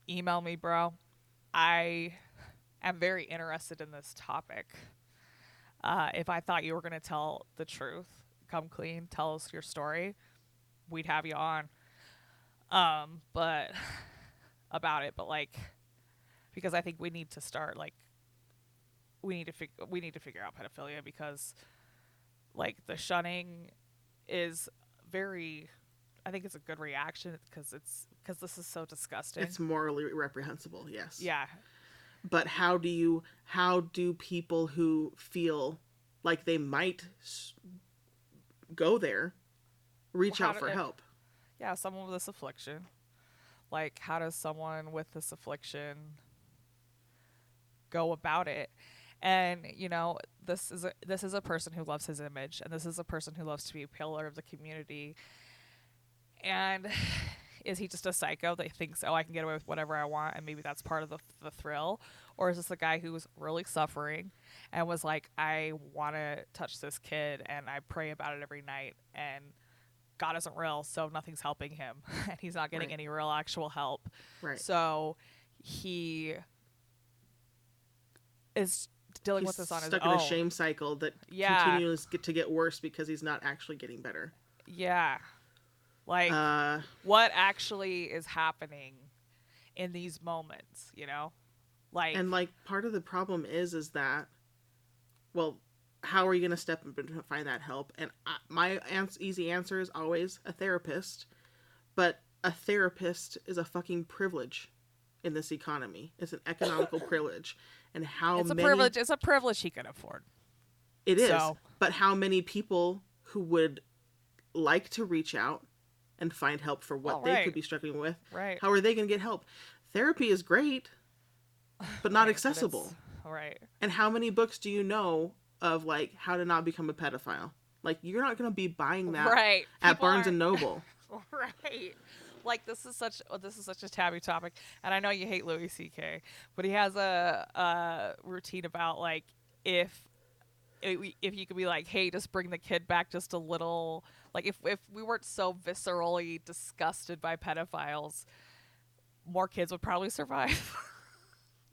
Email me, bro. I am very interested in this topic. If I thought you were going to tell the truth, come clean, tell us your story, we'd have you on. But about it, but like, because I think we need to start, like, we need to figure out pedophilia, because, like, the shunning is very, I think it's a good reaction because this is so disgusting. It's morally reprehensible. Yes. Yeah. But how do people who feel like they might go there reach out for help? Yeah, someone with this affliction. Like, how does someone with this affliction go about it? And, you know, this is a person who loves his image, and this is a person who loves to be a pillar of the community. And is he just a psycho that thinks, oh, I can get away with whatever I want, and maybe that's part of the thrill? Or is this a guy who was really suffering and was like, I want to touch this kid, and I pray about it every night, and God isn't real, so nothing's helping him, and he's not getting any real actual help. Right. So he is dealing with this on his own. Stuck in a shame cycle that continues to get worse because he's not actually getting better. Yeah. Like, what actually is happening in these moments, you know? Like, and, like, part of the problem is that, well, how are you going to step up and find that help? And easy answer is always a therapist, but a therapist is a fucking privilege in this economy. It's an economical privilege. And it's a privilege he can afford. It is. But how many people who would like to reach out and find help for what they could be struggling with. Right. How are they going to get help? Therapy is great, but not accessible. But right. And how many books do you know of, like, how to not become a pedophile? Like, you're not going to be buying that at Barnes and Noble. Right. Like, this is such a taboo topic. And I know you hate Louis CK, but he has a routine about, like, if you could be like, hey, just bring the kid back just a little. Like, if we weren't so viscerally disgusted by pedophiles, more kids would probably survive.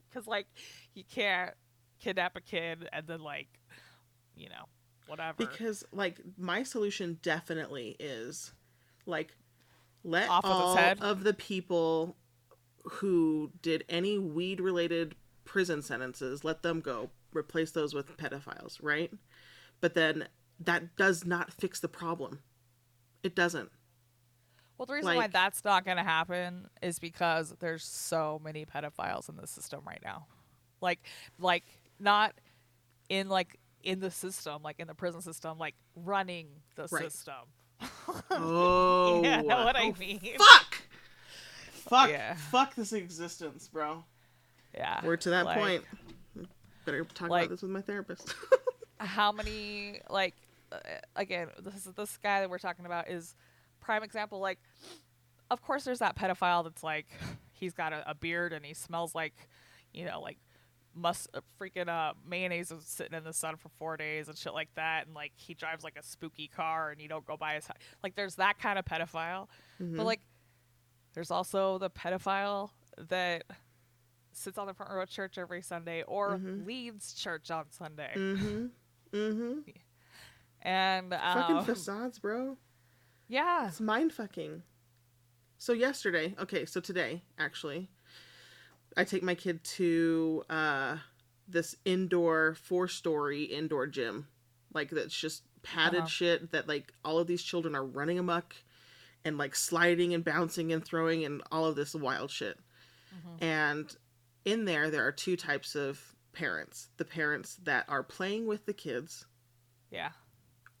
Because, like, you can't kidnap a kid and then, like, you know, whatever. Because, like, my solution definitely is, like, let all of the people who did any weed-related prison sentences, let them go. Replace those with pedophiles, right? But then that does not fix the problem. It doesn't. Well, the reason why that's not going to happen is because there's so many pedophiles in the system right now. Like not in, like, in the system, like in the prison system, like running the system. Oh, you know what I mean? Fuck. Fuck. Yeah. Fuck this existence, bro. Yeah. We're to that point. Better talk about this with my therapist. How many, again, this guy that we're talking about is prime example. Like, of course there's that pedophile that's like, he's got a beard and he smells like, you know, like mayonnaise is sitting in the sun for 4 days and shit like that, and like he drives like a spooky car and you don't go by his house. Like, there's that kind of pedophile. Mm-hmm. But like there's also the pedophile that sits on the front row of church every Sunday or mm-hmm. leads church on Sunday. Mm-hmm. Mm-hmm. And fucking facades, bro. Yeah. It's mind fucking. So today, actually, I take my kid to this indoor 4-story indoor gym. Like, that's just padded uh-huh. shit that like all of these children are running amok and like sliding and bouncing and throwing and all of this wild shit. Mm-hmm. And in there are two types of parents. The parents that are playing with the kids. Yeah.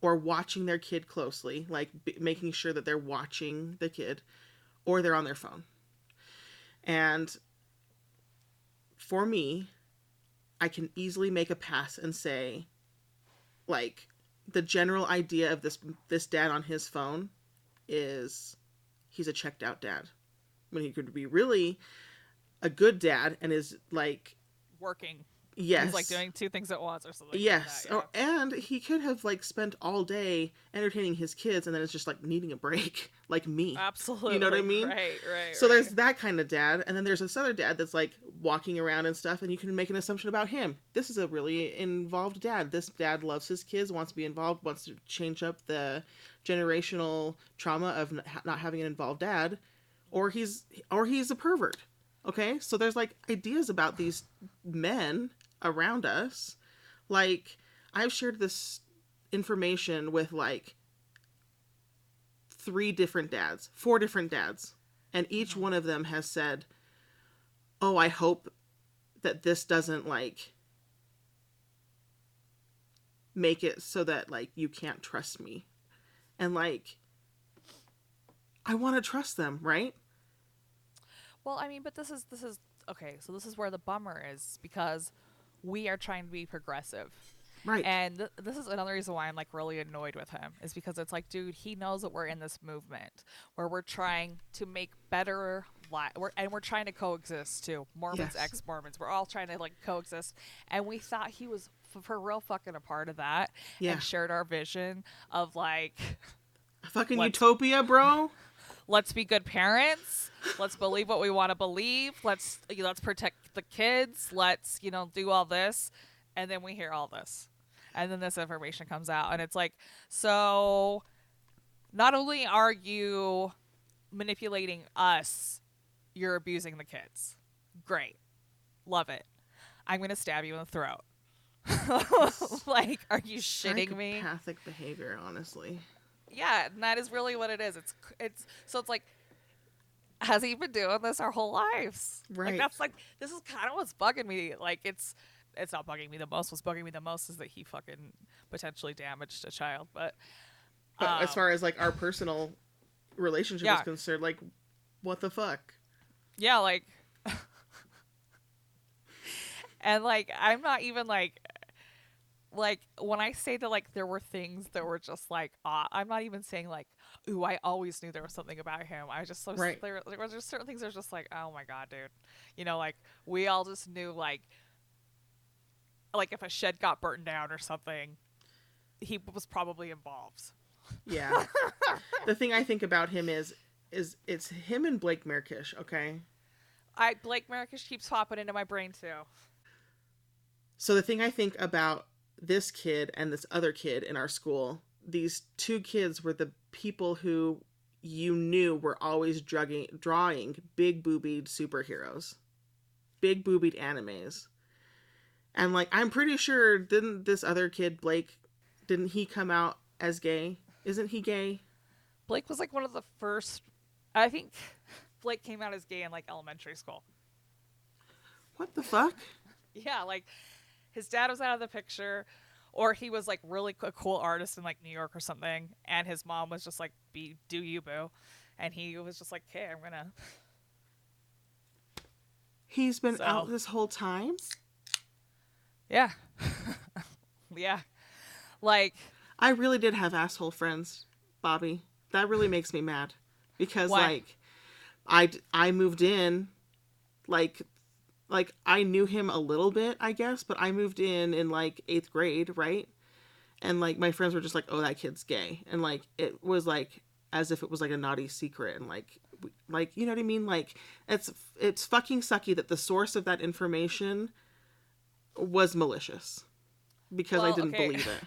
Or watching their kid closely, like making sure that they're watching the kid, or they're on their phone. And for me, I can easily make a pass and say, like, the general idea of this dad on his phone is he's a checked out dad, when he could be really a good dad and is like working. Yes. He's like doing two things at once or something. Yes. Like that, yeah. Oh, and he could have like spent all day entertaining his kids, and then it's just like needing a break, like me. Absolutely. You know what I mean? Right. So there's that kind of dad. And then there's this other dad that's like walking around and stuff, and you can make an assumption about him. This is a really involved dad. This dad loves his kids, wants to be involved, wants to change up the generational trauma of not having an involved dad, or he's a pervert. Okay? So there's like ideas about these men around us. Like, I've shared this information with like 4 different dads, and each one of them has said, oh, I hope that this doesn't like make it so that like you can't trust me. And like, I want to trust them, right? Well, I mean, but this is okay, so this is where the bummer is, because we are trying to be progressive. Right. And this is another reason why I'm like really annoyed with him, is because it's like, dude, he knows that we're in this movement where we're trying to make better lives, and we're trying to coexist too. Mormons, yes. Ex-Mormons, we're all trying to like coexist. And we thought he was for real fucking a part of that, yeah. And shared our vision of like a fucking utopia, bro. Let's be good parents. Let's believe what we want to believe. Let's protect the kids. Let's, you know, do all this. And then we hear all this. And then this information comes out. And it's like, so not only are you manipulating us, you're abusing the kids. Great. Love it. I'm going to stab you in the throat. Like, are you shitting me? Psychopathic behavior, honestly. Yeah, and that is really what it is. It's like, has he been doing this our whole lives? Right. Like, that's like, this is kind of what's bugging me. Like, it's not bugging me the most. What's bugging me the most is that he fucking potentially damaged a child. But as far as like our personal relationship is concerned, like, what the fuck? Yeah, like, and like, I'm not even like when I say that like there were things that were just like I'm not even saying like, ooh, I always knew there was something about him. I just there were just certain things that are just like, oh my god, dude, you know, like we all just knew like if a shed got burned down or something, he was probably involved. Yeah. The thing I think about him is it's him and Blake Merkish. Okay, Blake Merkish keeps popping into my brain too. So the thing I think about this kid and this other kid in our school, these two kids were the people who you knew were always drawing big boobied superheroes, big boobied animes. And like, I'm pretty sure, didn't this other kid, Blake, didn't he come out as gay? Isn't he gay? Blake was like one of the first, I think Blake came out as gay in like elementary school. What the fuck? Yeah. Like, his dad was out of the picture, or he was like really a cool artist in like New York or something, and his mom was just like, do you, boo. And he was just like, hey, I'm gonna He's been out this whole time? Yeah. Yeah. Like, I really did have asshole friends, Bobby. That really makes me mad. Because, why? Like, I moved in, like, I knew him a little bit, I guess, but I moved in, like, 8th grade, right? And, like, my friends were just like, oh, that kid's gay. And, like, it was, like, as if it was, like, a naughty secret. And, like, you know what I mean? Like, it's fucking sucky that the source of that information was malicious. Because I didn't believe it.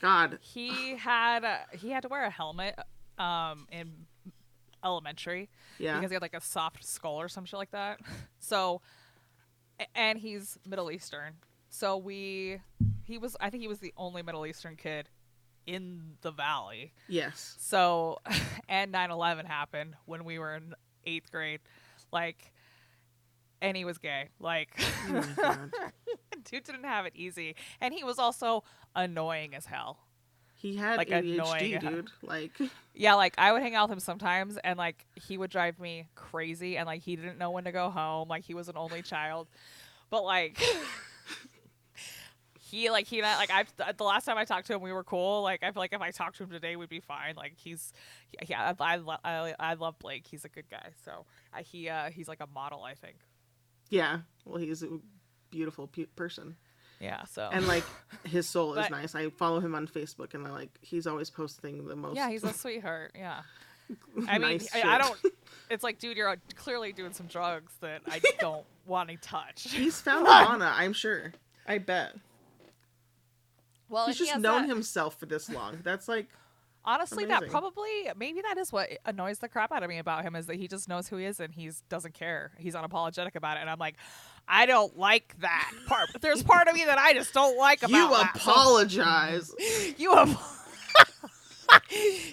God. He had to wear a helmet in elementary. Yeah. Because he had, like, a soft skull or some shit like that. So, and he's Middle Eastern. So I think he was the only Middle Eastern kid in the Valley. Yes. So, and 9/11 happened when we were in 8th grade. Like, and he was gay. Like, oh my God. Dude didn't have it easy. And he was also annoying as hell. He had like ADHD, dude. Like, yeah, like I would hang out with him sometimes, and like he would drive me crazy, and like he didn't know when to go home. Like he was an only child, but like the last time I talked to him, we were cool. Like I feel like if I talked to him today, we'd be fine. Like I love Blake. He's a good guy. So he's like a model, I think. Yeah. Well, he's a beautiful person. Yeah, so. And, like, his soul is nice. I follow him on Facebook, and, like, he's always posting the most. Yeah, he's a sweetheart, yeah. I mean, nice shit. I don't, it's like, dude, you're clearly doing some drugs that I don't want to touch. He's found Lana, I'm sure. I bet. Well, he's just known himself for this long. That's, like, honestly, amazing. That probably, maybe that is what annoys the crap out of me about him, is that he just knows who he is, and he doesn't care. He's unapologetic about it, and I'm like, I don't like that part, but there's part of me that I just don't like about you that. Apologize.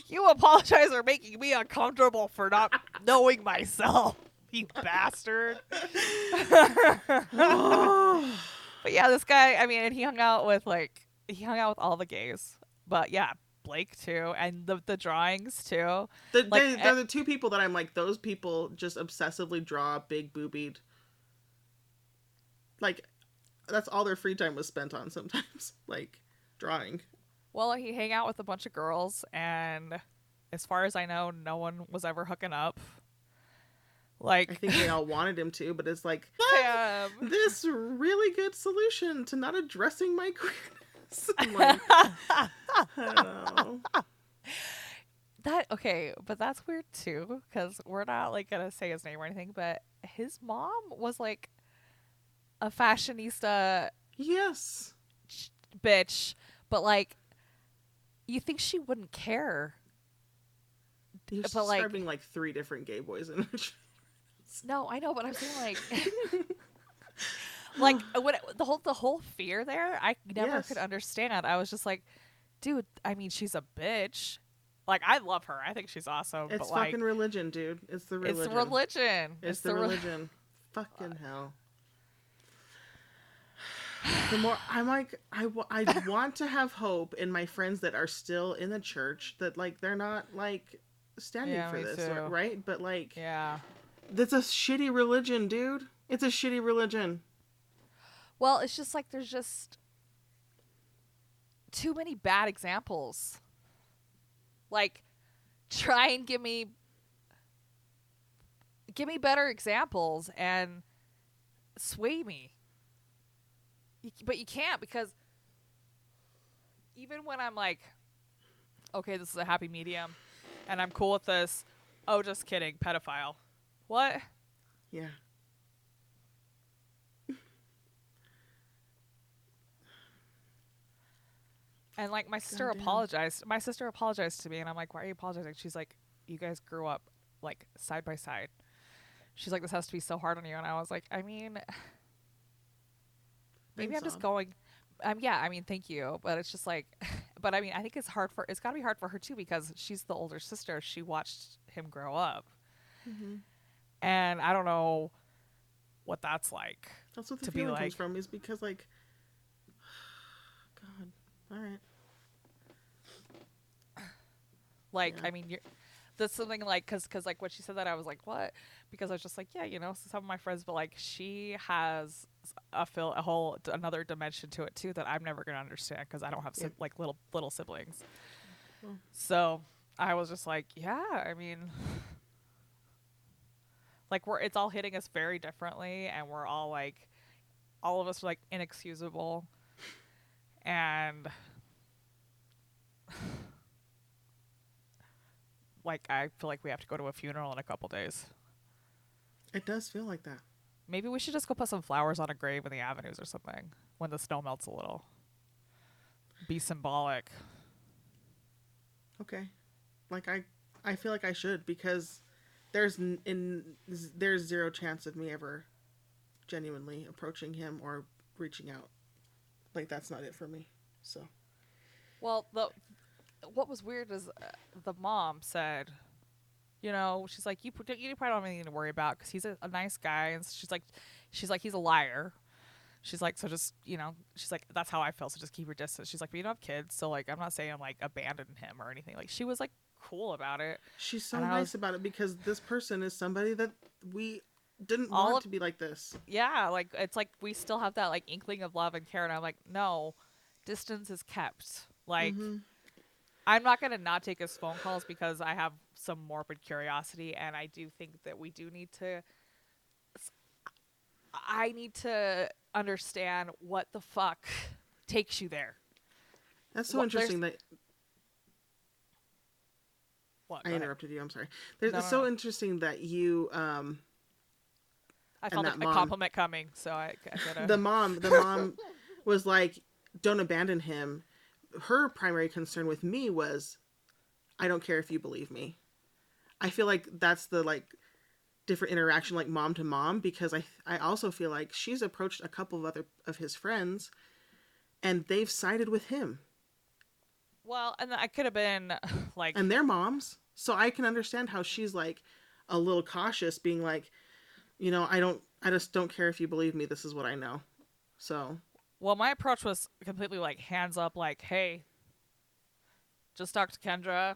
You apologize for making me uncomfortable for not knowing myself, you bastard. But yeah, this guy, I mean, and he hung out with all the gays, but yeah, Blake too, and the drawings too. They're the two people that I'm like, those people just obsessively draw big boobied. Like, that's all their free time was spent on sometimes, like drawing. Well, he hang out with a bunch of girls, and as far as I know, no one was ever hooking up. Like, I think they all wanted him to, but it's like, this really good solution to not addressing my queerness. Like, I don't know. But that's weird too, because we're not like gonna say his name or anything, but his mom was like a fashionista, yes, bitch, but like, you think she wouldn't care? You're describing like three different gay boys in it. No, I know, but I'm saying like, like the whole fear there, I never could understand. I was just like, dude, I mean, she's a bitch. Like, I love her. I think she's awesome. It's but fucking like, religion, dude. It's the religion. It's religion. It's the religion. Fucking hell. The more I'm like, I want to have hope in my friends that are still in the church, that like they're not like standing for this, right? But like, yeah, that's a shitty religion, dude. It's a shitty religion. Well, it's just like there's just too many bad examples. Like, try and give me better examples and sway me. But you can't, because even when I'm like, okay, this is a happy medium and I'm cool with this. Oh, just kidding. Pedophile. What? Yeah. And like my sister apologized. My sister apologized to me, and I'm like, why are you apologizing? She's like, you guys grew up like side by side. She's like, this has to be so hard on you. And I was like, I mean, maybe I'm just going, yeah, I mean, thank you. But it's just like, but I mean, I think it's gotta be hard for her too, because she's the older sister. She watched him grow up. Mm-hmm. And I don't know what that's like. That's what the feeling comes from, is because like, God, all right. Like, yeah. I mean, That's something like, because like when she said that, I was like, what? Because I was just like, yeah, you know, some of my friends, but like she has another dimension to it too that I'm never gonna understand because I don't have like little siblings. Mm. So I was just like, yeah, I mean, like it's all hitting us very differently, and we're all like, all of us are like inexcusable, and like I feel like we have to go to a funeral in a couple days. It does feel like that. Maybe we should just go put some flowers on a grave in the avenues or something when the snow melts a little. Be symbolic. Okay. Like I feel like I should, because there's zero chance of me ever genuinely approaching him or reaching out. Like that's not it for me. So. Well, what was weird is the mom said, you know, she's like, you probably don't have anything to worry about because he's a nice guy. And she's like, he's a liar. She's like, so just, you know, she's like, that's how I feel. So just keep your distance. She's like, but you don't have kids. So like, I'm not saying I'm like abandon him or anything. Like she was like cool about it. She's so nice about it because this person is somebody that we didn't want to be like this. Yeah. Like, it's like, we still have that like inkling of love and care. And I'm like, no, distance is kept. Like, mm-hmm. I'm not going to not take his phone calls because I have some morbid curiosity, and I do think that we do need to... I need to understand what the fuck takes you there. That's so interesting that... What? I interrupted you. I'm sorry. It's so interesting that you... I felt a compliment coming, so I gotta... The mom was like, don't abandon him. Her primary concern with me was, I don't care if you believe me. I feel like that's the like different interaction, like mom to mom, because I also feel like she's approached a couple of other of his friends and they've sided with him. Well, and I could have been like, and they're moms. So I can understand how she's like a little cautious, being like, you know, I just don't care if you believe me. This is what I know. So. Well, my approach was completely like hands up, like, hey, just talk to Kendra.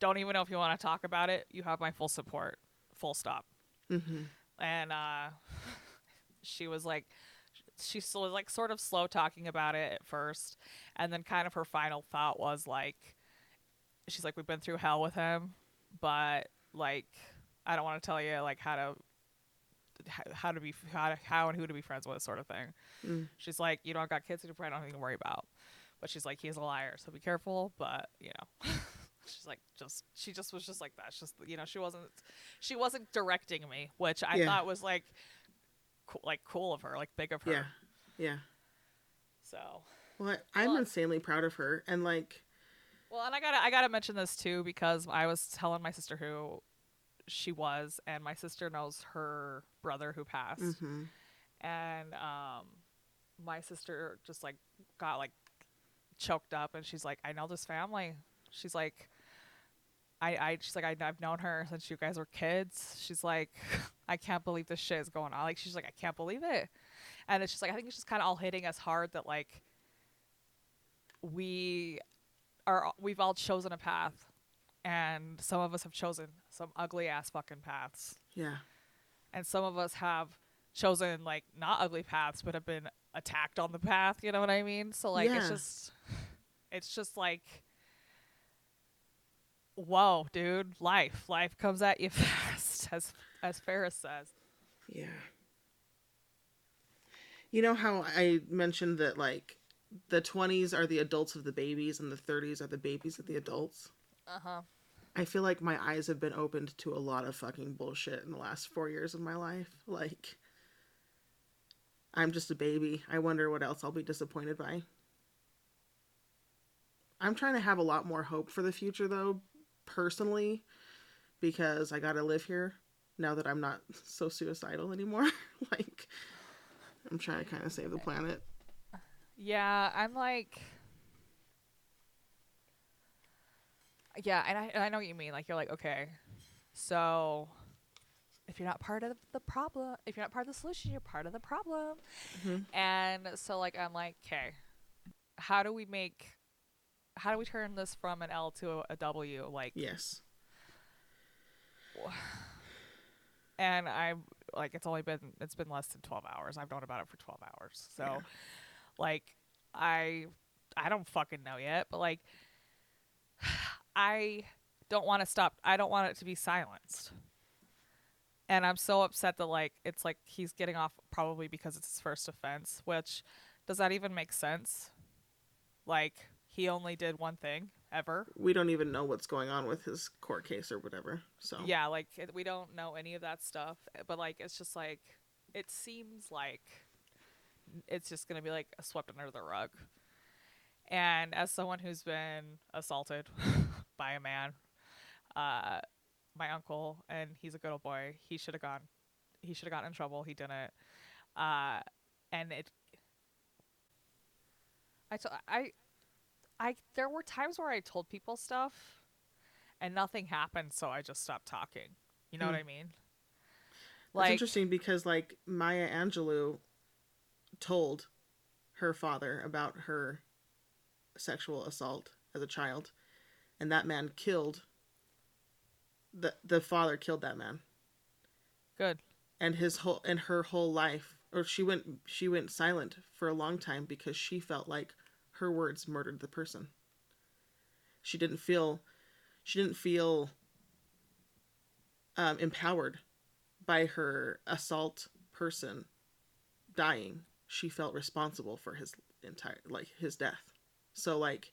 Don't even know if you want to talk about it. You have my full support. Full stop. Mm-hmm. And she was like, she still was like sort of slow talking about it at first. And then kind of her final thought was like, she's like, we've been through hell with him, but like, I don't want to tell you like how and who to be friends with, sort of thing. Mm. She's like, you know, I've got kids who you probably don't have anything to worry about, but she's like, he's a liar, so be careful. But you know, she's like, she was just like that. She's just, you know, she wasn't directing me, which I thought was like cool of her, like big of her. Yeah. So. Well, I'm insanely proud of her, and like. Well, and I gotta mention this too, because I was telling my sister who. She was, and my sister knows her brother who passed, mm-hmm. and my sister just like got like choked up, and she's like, I know this family. She's like, I've known her since you guys were kids. She's like, I can't believe this shit is going on. Like, she's like, I can't believe it. And it's just like, I think it's just kind of all hitting us hard that like we've all chosen a path. And some of us have chosen some ugly ass fucking paths. Yeah. And some of us have chosen like not ugly paths, but have been attacked on the path. You know what I mean? So like, it's just like, whoa, dude, life comes at you fast, as Ferris says. Yeah. You know how I mentioned that like the 20s are the adults of the babies and the 30s are the babies of the adults? Uh-huh. I feel like my eyes have been opened to a lot of fucking bullshit in the last 4 years of my life. Like, I'm just a baby. I wonder what else I'll be disappointed by. I'm trying to have a lot more hope for the future, though, personally, because I gotta live here now that I'm not so suicidal anymore. Like, I'm trying to kind of save the planet. Yeah, I'm like... Yeah, and I know what you mean. Like, you're like, okay, so if you're not part of the problem, if you're not part of the solution, you're part of the problem. Mm-hmm. And so, like, I'm like, okay, how do we turn this from an L to a W? Like, yes. and I'm like, it's been less than 12 hours. I've known about it for 12 hours. So yeah. I don't fucking know yet, but like, I don't want to stop. I don't want it to be silenced. And I'm so upset that like, it's like he's getting off probably because it's his first offense, which does that even make sense? Like, he only did one thing ever. We don't even know what's going on with his court case or whatever. So yeah, like we don't know any of that stuff. But like, it's just like, it seems like it's just going to be like swept under the rug. And as someone who's been assaulted by a man, my uncle, and he's a good old boy, he should have gotten in trouble. He didn't. There were times where I told people stuff and nothing happened, so I just stopped talking. You know what I mean? Like, it's interesting because like Maya Angelou told her father about her sexual assault as a child, and that man killed the father killed that man. Good. And her whole life, or she went silent for a long time because she felt like her words murdered the person. She didn't feel empowered by her assault person dying. She felt responsible for his death. So like,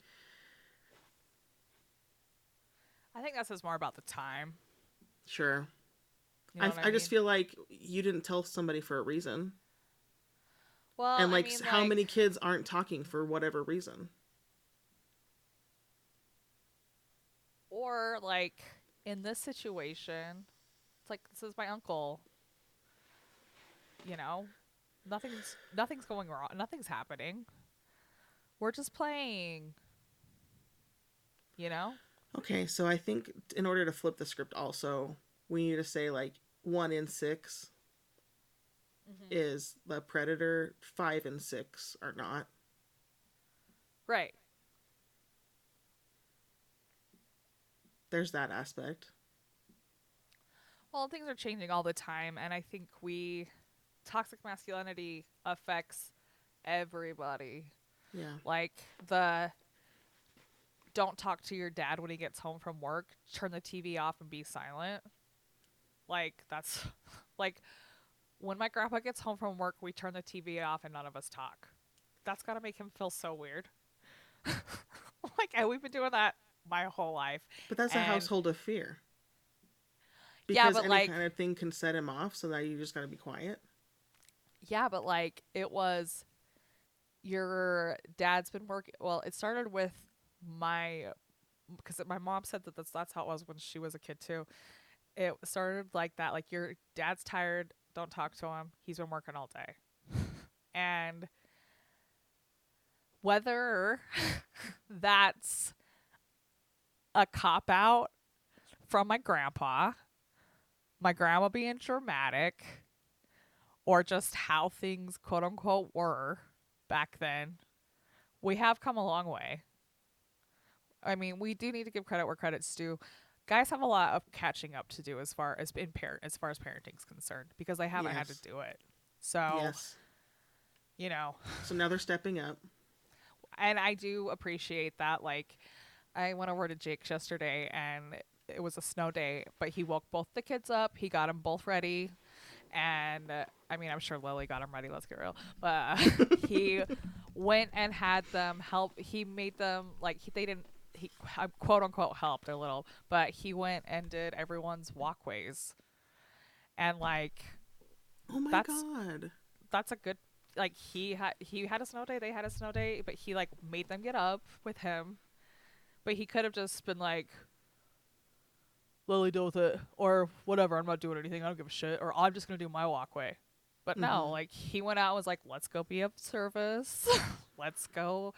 I think that says more about the time. Sure. You know I just feel like you didn't tell somebody for a reason. Well, and like, I mean, how many kids aren't talking for whatever reason? Or like in this situation, it's like, this is my uncle. You know, nothing's going wrong. Nothing's happening. We're just playing. You know? Okay, so I think in order to flip the script also, we need to say like 1 in 6 is the predator, 5 in 6 are not. Right. There's that aspect. Well, things are changing all the time, and I think toxic masculinity affects everybody. Yeah. Like the don't talk to your dad when he gets home from work, turn the TV off and be silent. Like that's like when my grandpa gets home from work, we turn the TV off and none of us talk. That's got to make him feel so weird. Like, and we've been doing that my whole life. But that's a household of fear. Because yeah, but any like, kind of thing can set him off, so that you just got to be quiet. Yeah, but like it was your dad's been working. Well, it started with because my mom said that that's how it was when she was a kid too. It started like that. Like your dad's tired. Don't talk to him. He's been working all day. And whether that's a cop out from my grandma being dramatic, or just how things quote unquote were back then, we have come a long way. I mean, we do need to give credit where credit's due. Guys have a lot of catching up to do as far as parenting's concerned, because they haven't had to do it. So, you know. So now they're stepping up. And I do appreciate that. Like, I went over to Jake's yesterday, and it was a snow day, but he woke both the kids up. He got them both ready. And, I mean, I'm sure Lily got them ready. Let's get real. But he went and had them help. He made them, like, he quote unquote helped a little, but he went and did everyone's walkways, and like, oh my god, that's a good, like, he had a snow day, they had a snow day, but he like made them get up with him, but he could have just been like, Lily, deal with it, or whatever, I'm not doing anything, I don't give a shit, or I'm just gonna do my walkway. But no, like, he went out and was like, let's go be of service. Let's go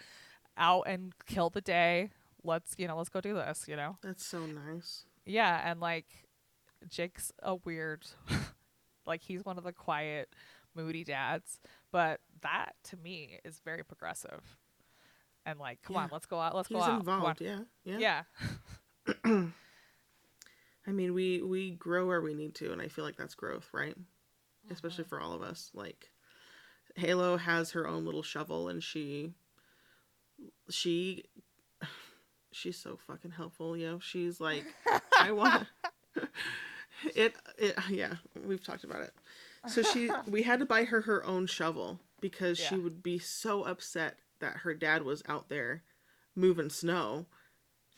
out and kill the day. Let's go do this, you know? That's so nice. Yeah, and, like, Jake's a weird, like, he's one of the quiet, moody dads. But that, to me, is very progressive. And, like, come on, let's go out. Let's go out. He's involved, yeah. Yeah. I mean, we grow where we need to, and I feel like that's growth, right? Mm-hmm. Especially for all of us. Like, Halo has her own little shovel, and she's so fucking helpful, yo. She's like, I want it. Yeah, we've talked about it. So we had to buy her own shovel because she would be so upset that her dad was out there moving snow,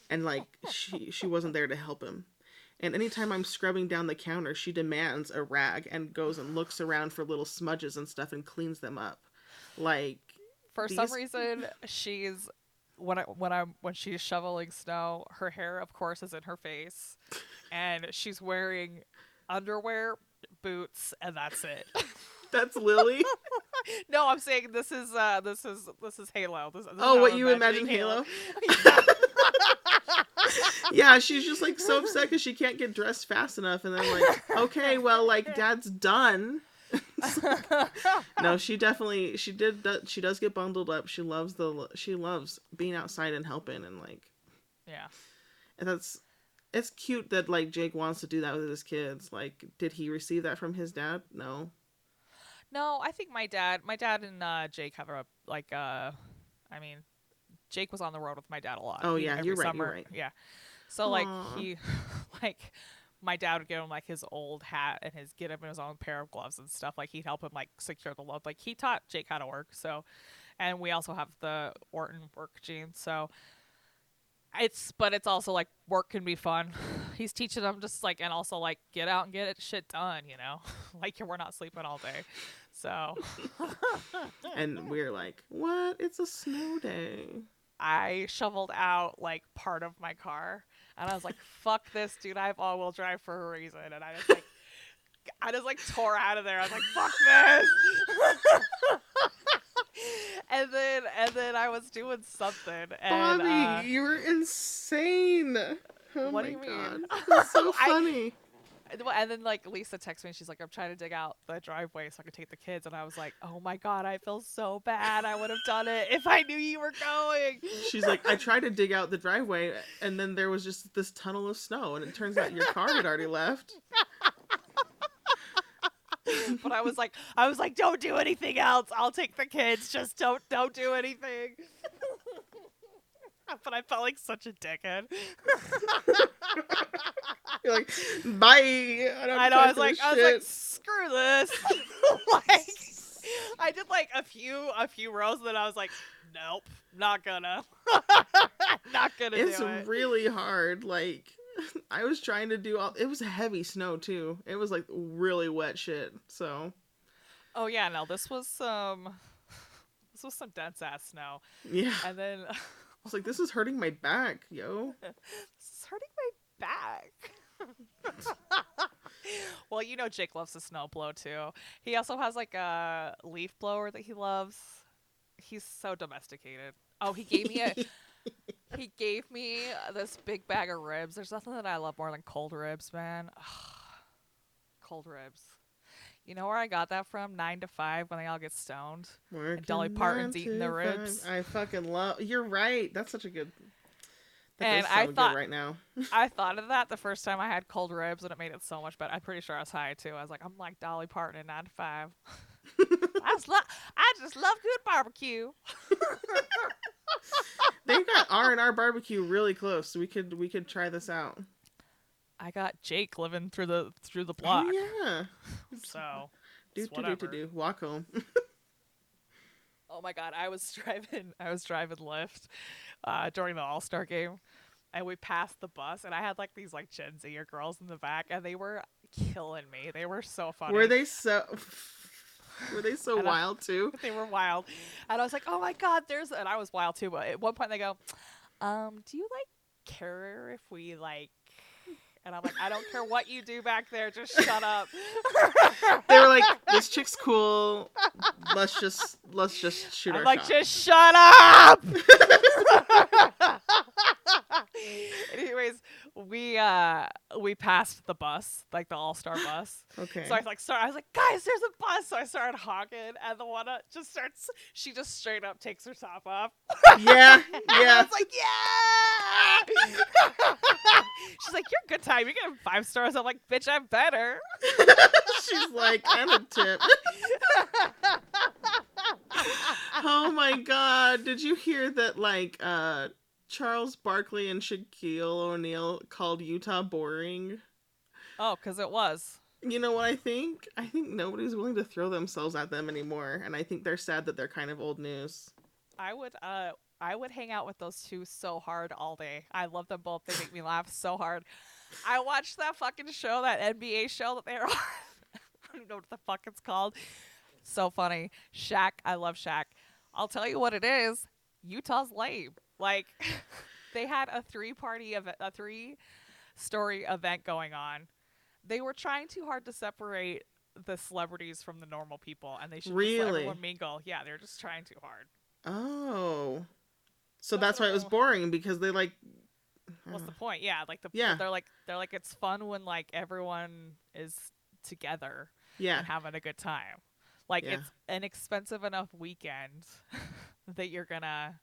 and like she wasn't there to help him. And anytime I'm scrubbing down the counter, she demands a rag and goes and looks around for little smudges and stuff and cleans them up. Like, for some reason, she's when she's shoveling snow, her hair, of course, is in her face, and she's wearing underwear, boots, and that's it. That's Lily. No, I'm saying this is Halo. What you imagine Halo? Halo. Yeah, she's just like so upset because she can't get dressed fast enough, and then like, okay, well, like, dad's done. Like, no, she does get bundled up. She loves being outside and helping, and like, yeah, and it's cute that like Jake wants to do that with his kids. Like, did he receive that from his dad? No, I think my dad and Jake have a like I mean, Jake was on the road with my dad a lot. Oh yeah, every summer. You're right. Yeah. So aww. Like my dad would give him like his old hat and his own pair of gloves and stuff. Like, he'd help him like secure the load. Like, he taught Jake how to work. So, and we also have the Orton work gene. So it's also like work can be fun. He's teaching them just like, and also like get out and get shit done, you know, like we're not sleeping all day. So, and we're like, what? It's a snow day. I shoveled out like part of my car, and I was like, fuck this, dude. I have all-wheel drive for a reason. And I just tore out of there. I was like, fuck this. and then I was doing something. And, Bobby, you were insane. Oh what my do you God. Mean? That's so funny. And then like Lisa texts me, and she's like, I'm trying to dig out the driveway so I can take the kids. And I was like, oh my God, I feel so bad. I would have done it if I knew you were going. She's like, I tried to dig out the driveway, and then there was just this tunnel of snow, and it turns out your car had already left. But I was like, don't do anything else. I'll take the kids. Just don't do anything. But I felt like such a dickhead. You're like, bye. I was like, screw this. Like, I did like a few rows, and then I was like, nope, not gonna do it. It's really hard. Like, I was trying to do all. It was heavy snow too. It was like really wet shit. So. Oh yeah, no, this was some dense ass snow. Yeah. And then. I was like, this is hurting my back, yo. This is hurting my back. Well, you know Jake loves to snow blow, too. He also has, like, a leaf blower that he loves. He's so domesticated. Oh, he gave me this big bag of ribs. There's nothing that I love more than cold ribs, man. Cold ribs. You know where I got that from? 9 to 5 when they all get stoned. Working and Dolly Parton's eating the ribs. I fucking love. You're right. That's such a good. That and does sound I thought good right now. I thought of that the first time I had cold ribs, and it made it so much better. I'm pretty sure I was high too. I was like, I'm like Dolly Parton in 9 to 5. I just love good barbecue. They got R and R barbecue really close. We could try this out. I got Jake living through the block. Oh, yeah. So, do walk home. Oh my God, I was driving Lyft during the All-Star game, and we passed the bus, and I had like these like Gen Z-er girls in the back, and they were killing me. They were so funny. Were they so wild too? They were wild, and I was like, oh my God, and I was wild too. But at one point they go, do you like care if we like? And I'm like, I don't care what you do back there. Just shut up. They were like, this chick's cool. Let's just shoot her. I'm like, shot. Just shut up. Anyways, we passed the bus, like the all-star bus. Okay. So I was like, guys, there's a bus. So I started honking, and the one just starts. She just straight up takes her top off. Yeah. And yeah. I was like, yeah. She's like, you're a good time. You're getting 5 stars. I'm like, bitch, I'm better. She's like, I'm a tip. Oh my God! Did you hear that? Like, Charles Barkley and Shaquille O'Neal called Utah boring. Oh, because it was. You know what I think? I think nobody's willing to throw themselves at them anymore, and I think they're sad that they're kind of old news. I would hang out with those two so hard all day. I love them both. They make me laugh so hard. I watched that fucking show, that NBA show that they're on. I don't know what the fuck it's called. So funny. Shaq. I love Shaq. I'll tell you what it is. Utah's lame. Like, they had a 3-story event going on. They were trying too hard to separate the celebrities from the normal people, and they should just let everyone mingle. Yeah, they're just trying too hard. Oh. So that's why it was boring, because they like what's the point? Yeah, like they're like it's fun when like everyone is together and having a good time. Like it's an expensive enough weekend that you're going to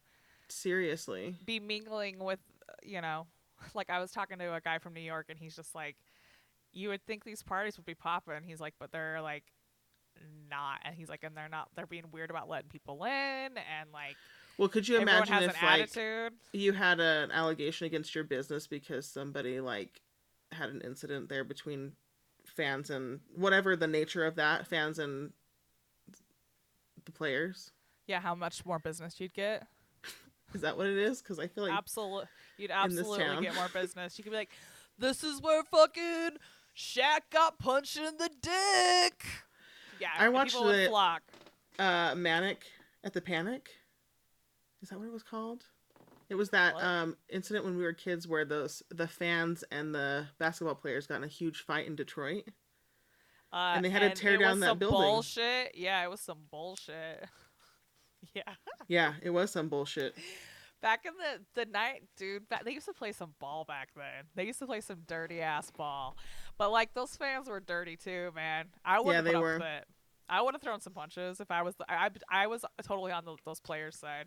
seriously be mingling with, you know, like I was talking to a guy from New York, and he's just like, you would think these parties would be popping. He's like, but they're like not. And he's like, and they're being weird about letting people in. And like, well, could you imagine if like you had an allegation against your business because somebody like had an incident there between fans and whatever the nature of that, fans and the players? Yeah. How much more business you'd get. Is that what it is? Because I feel like you'd absolutely get more business. You could be like, this is where fucking Shaq got punched in the dick. Yeah, I watched the Manic at the Panic. Is that what it was called? It was that incident when we were kids where the fans and the basketball players got in a huge fight in Detroit. And they had to tear down that building. Bullshit. Yeah, it was some bullshit. Yeah, it was some bullshit. Back in the night, dude, they used to play some ball back then. They used to play some dirty ass ball. But like those fans were dirty too, man. I wouldn't put up with it. I would have thrown some punches if I was I was totally on those players' side.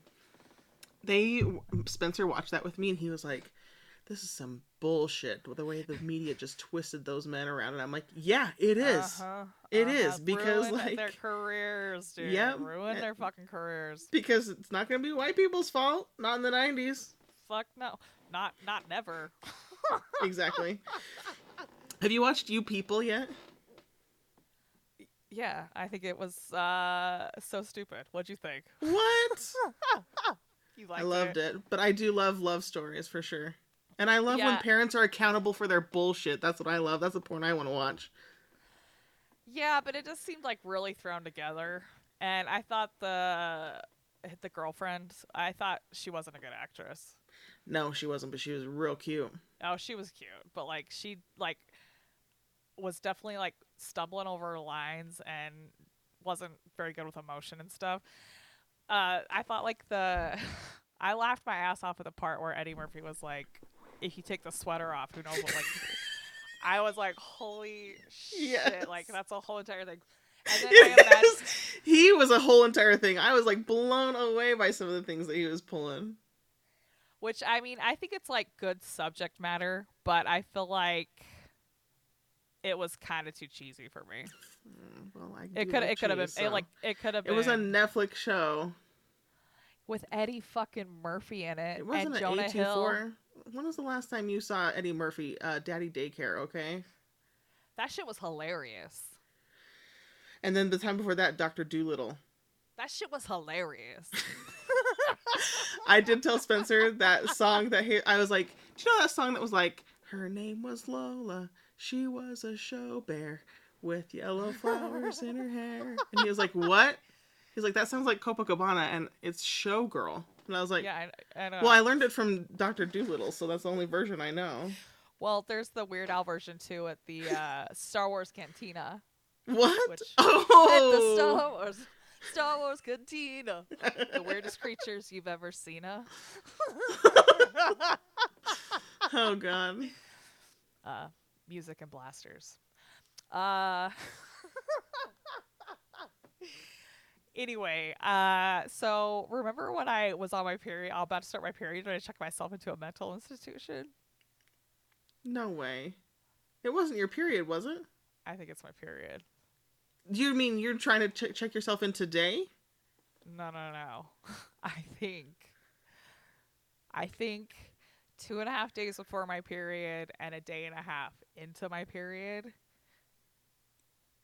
Spencer watched that with me, and he was like, this is some bullshit, the way the media just twisted those men around. And I'm like, yeah, it is. It is, because ruined like their careers, dude. Yeah, ruin their fucking careers. Because it's not going to be white people's fault. Not in the 90s. Fuck no. Not never. Exactly. Have you watched You People yet? Yeah, I think it was so stupid. What'd you think? What? You liked it. I loved it, but I do love love stories for sure. And I love when parents are accountable for their bullshit. That's what I love. That's the porn I want to watch. Yeah, but it just seemed like really thrown together. And I thought the girlfriend, I thought she wasn't a good actress. No, she wasn't, but she was real cute. Oh, she was cute. But like she like was definitely like stumbling over lines and wasn't very good with emotion and stuff. I thought like I laughed my ass off at the part where Eddie Murphy was like, if you take the sweater off, who knows what, like, I was like, holy shit, like, that's a whole entire thing. And then he was a whole entire thing. I was, like, blown away by some of the things that he was pulling. Which, I mean, I think it's, like, good subject matter, but I feel like it was kind of too cheesy for me. Well, It could have been. It was a Netflix show. With Eddie fucking Murphy in it. It wasn't an A24. When was the last time you saw Eddie Murphy? Daddy Daycare, okay? That shit was hilarious. And then the time before that, Dr. Doolittle. That shit was hilarious. I did tell Spencer that song that I was like, do you know that song that was like, her name was Lola, she was a show bear with yellow flowers in her hair. And he was like, what? He's like, that sounds like Copacabana, and it's Showgirl. And I was like, yeah, I know. Well, I learned it from Dr. Doolittle, so that's the only version I know. Well, there's the Weird Al version, too, at the Star Wars Cantina. What? At the Star Wars Cantina. The weirdest creatures you've ever seen. Oh, God. music and blasters. Anyway, so remember when I was on my period, all about to start my period, and I checked myself into a mental institution? No way. It wasn't your period, was it? I think it's my period. Do you mean you're trying to check yourself in today? No. I think 2.5 days before my period and a day and a half into my period,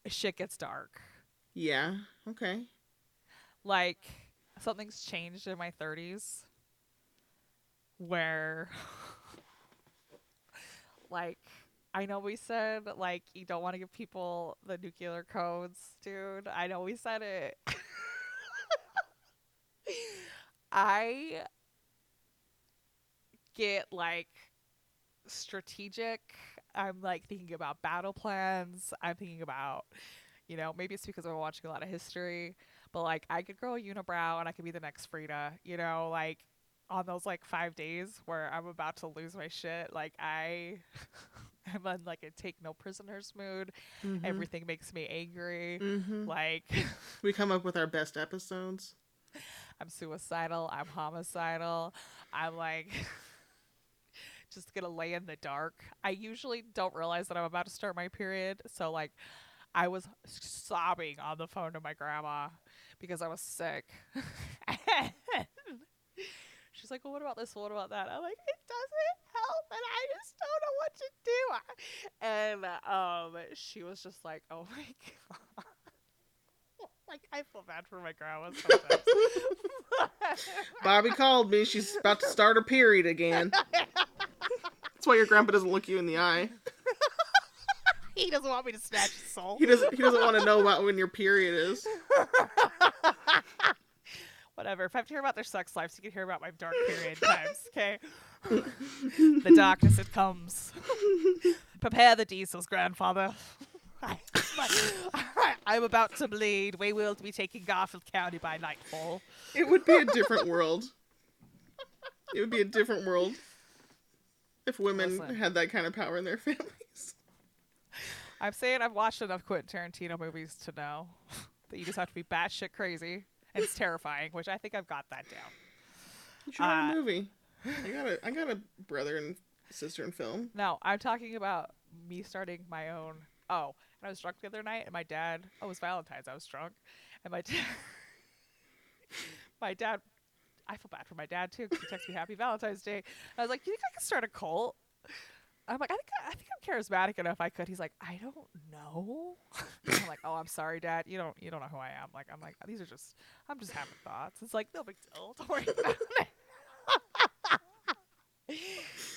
shit gets dark. Yeah. Okay. Like, something's changed in my 30s where, like, I know we said, like, you don't want to give people the nuclear codes, dude. I know we said it. I get, like, strategic. I'm, like, thinking about battle plans. I'm thinking about, you know, maybe it's because I'm watching a lot of history. But, like, I could grow a unibrow and I could be the next Frida, you know, like, on those, like, 5 days where I'm about to lose my shit, like, I am in, like, a take no prisoners mood. Mm-hmm. Everything makes me angry. Mm-hmm. Like, we come up with our best episodes. I'm suicidal. I'm homicidal. I'm, like, just gonna lay in the dark. I usually don't realize that I'm about to start my period. So, like, I was sobbing on the phone to my grandma because I was sick. She's like, well, what about this? What about that? I'm like, it doesn't help, and I just don't know what to do. And she was just like, oh, my God. Like, I feel bad for my grandma sometimes. Bobby called me. She's about to start her period again. That's why your grandpa doesn't look you in the eye. He doesn't want me to snatch his soul. He doesn't want to know about when your period is. Whatever. If I have to hear about their sex lives, you can hear about my dark period times, okay? The darkness, it comes. Prepare the diesels, grandfather. I'm about to bleed. We will be taking Garfield County by nightfall. It would be a different world. It would be a different world if women had that kind of power in their families. I'm saying I've watched enough Quentin Tarantino movies to know that you just have to be batshit crazy. And it's terrifying, which I think I've got that down. You should have a movie. I got a brother and sister in film. No, I'm talking about me starting my own. Oh, and I was drunk the other night, and my dad. Oh, it was Valentine's. I was drunk, and my dad. I feel bad for my dad too because he texted me Happy Valentine's Day. And I was like, you think I can start a cult? I'm like, I think I'm charismatic enough I could. He's like, I don't know. I'm like, oh, I'm sorry, Dad. You don't know who I am. Like, I'm like, these are just, I'm just having thoughts. It's like, no big deal. Don't worry about it.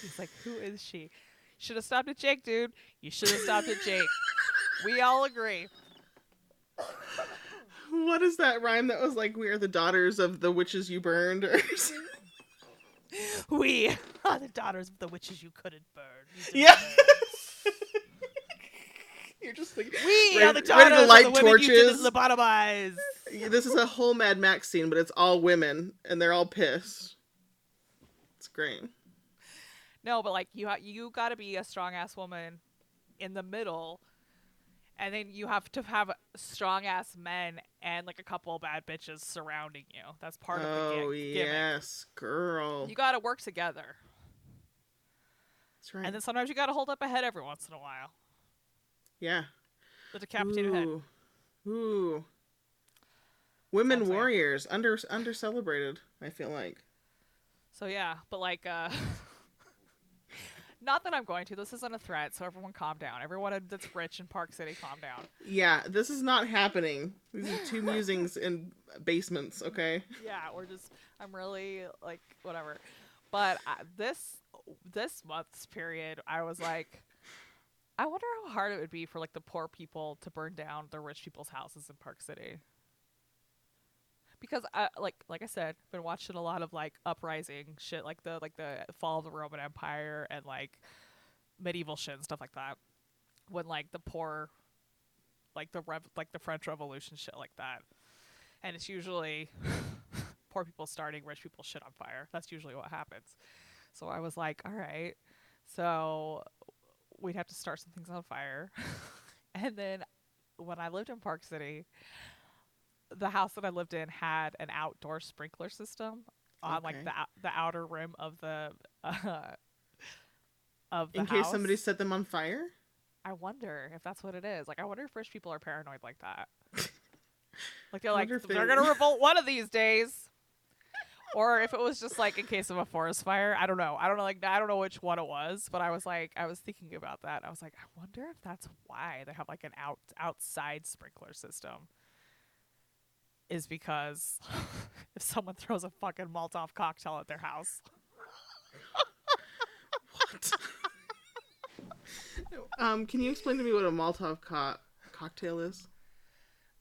He's like, who is she? Should have stopped at Jake, dude. You should have stopped at Jake. We all agree. What is that rhyme that was like, we are the daughters of the witches you burned? Or something? We are the daughters of the witches you couldn't burn. Yeah. You're just like, we ready, are the daughters to light of the torches. Women you didn't lobotomize. Yeah, this is a whole Mad Max scene, but it's all women, and they're all pissed. It's great. No, but like you got to be a strong ass woman in the middle, and then you have to have strong ass men and like a couple of bad bitches surrounding you. That's part of the gimmick. Oh yes, girl. You got to work together. That's right. And then sometimes you got to hold up a head every once in a while. Yeah. The decapitated head. Ooh. Women warriors, under celebrated, I feel like. So yeah, but like not that I'm going to. This isn't a threat, so everyone calm down. Everyone that's rich in Park City, calm down. Yeah, this is not happening. These are two musings in basements, okay? Yeah, we're just, I'm really, like, whatever. But this month's period, I was like, I wonder how hard it would be for, like, the poor people to burn down the rich people's houses in Park City. Because like I said, been watching a lot of like uprising shit, like the fall of the Roman Empire and like medieval shit and stuff like that. When like the poor, like the French Revolution shit like that, and it's usually poor people starting rich people shit on fire. That's usually what happens. So I was like, all right, so we'd have to start some things on fire. And then when I lived in Park City, the house that I lived in had an outdoor sprinkler system on like the outer rim of the house. In case somebody set them on fire? I wonder if that's what it is. Like, I wonder if rich people are paranoid like that. Like, they're like, they're going to revolt one of these days. Or if it was just like in case of a forest fire. I don't know. I don't know which one it was, but I was thinking about that. I was like, I wonder if that's why they have like an outside sprinkler system. Is because if someone throws a fucking Molotov cocktail at their house. What? Can you explain to me what a Molotov cocktail is?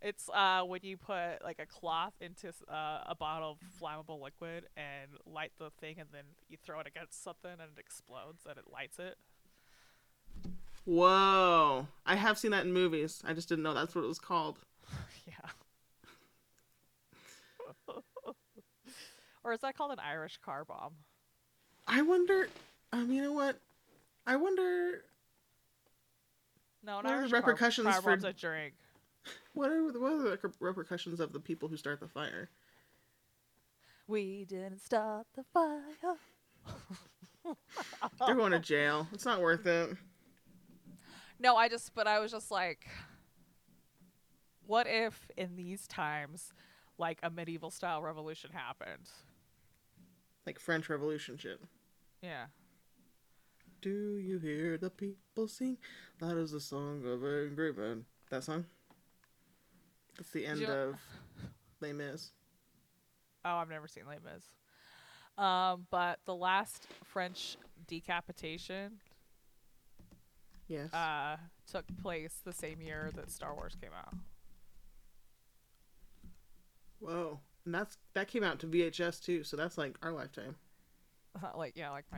It's when you put like a cloth into a bottle of flammable liquid and light the thing, and then you throw it against something and it explodes and it lights it. Whoa. I have seen that in movies. I just didn't know that's what it was called. Yeah. Or is that called an Irish car bomb? I wonder... you know what? I wonder... No, an Irish car bomb's a drink. What are the repercussions of the people who start the fire? We didn't start the fire. They're going to jail. It's not worth it. No, but I was just like... What if in these times... like a medieval style revolution happened. Like French Revolution shit. Yeah. Do you hear the people sing? That is the song of angry men. That song? That's the end of Les Mis. Oh, I've never seen Les Mis. But the last French decapitation took place the same year that Star Wars came out. Whoa. And that came out to VHS too, so that's like our lifetime. My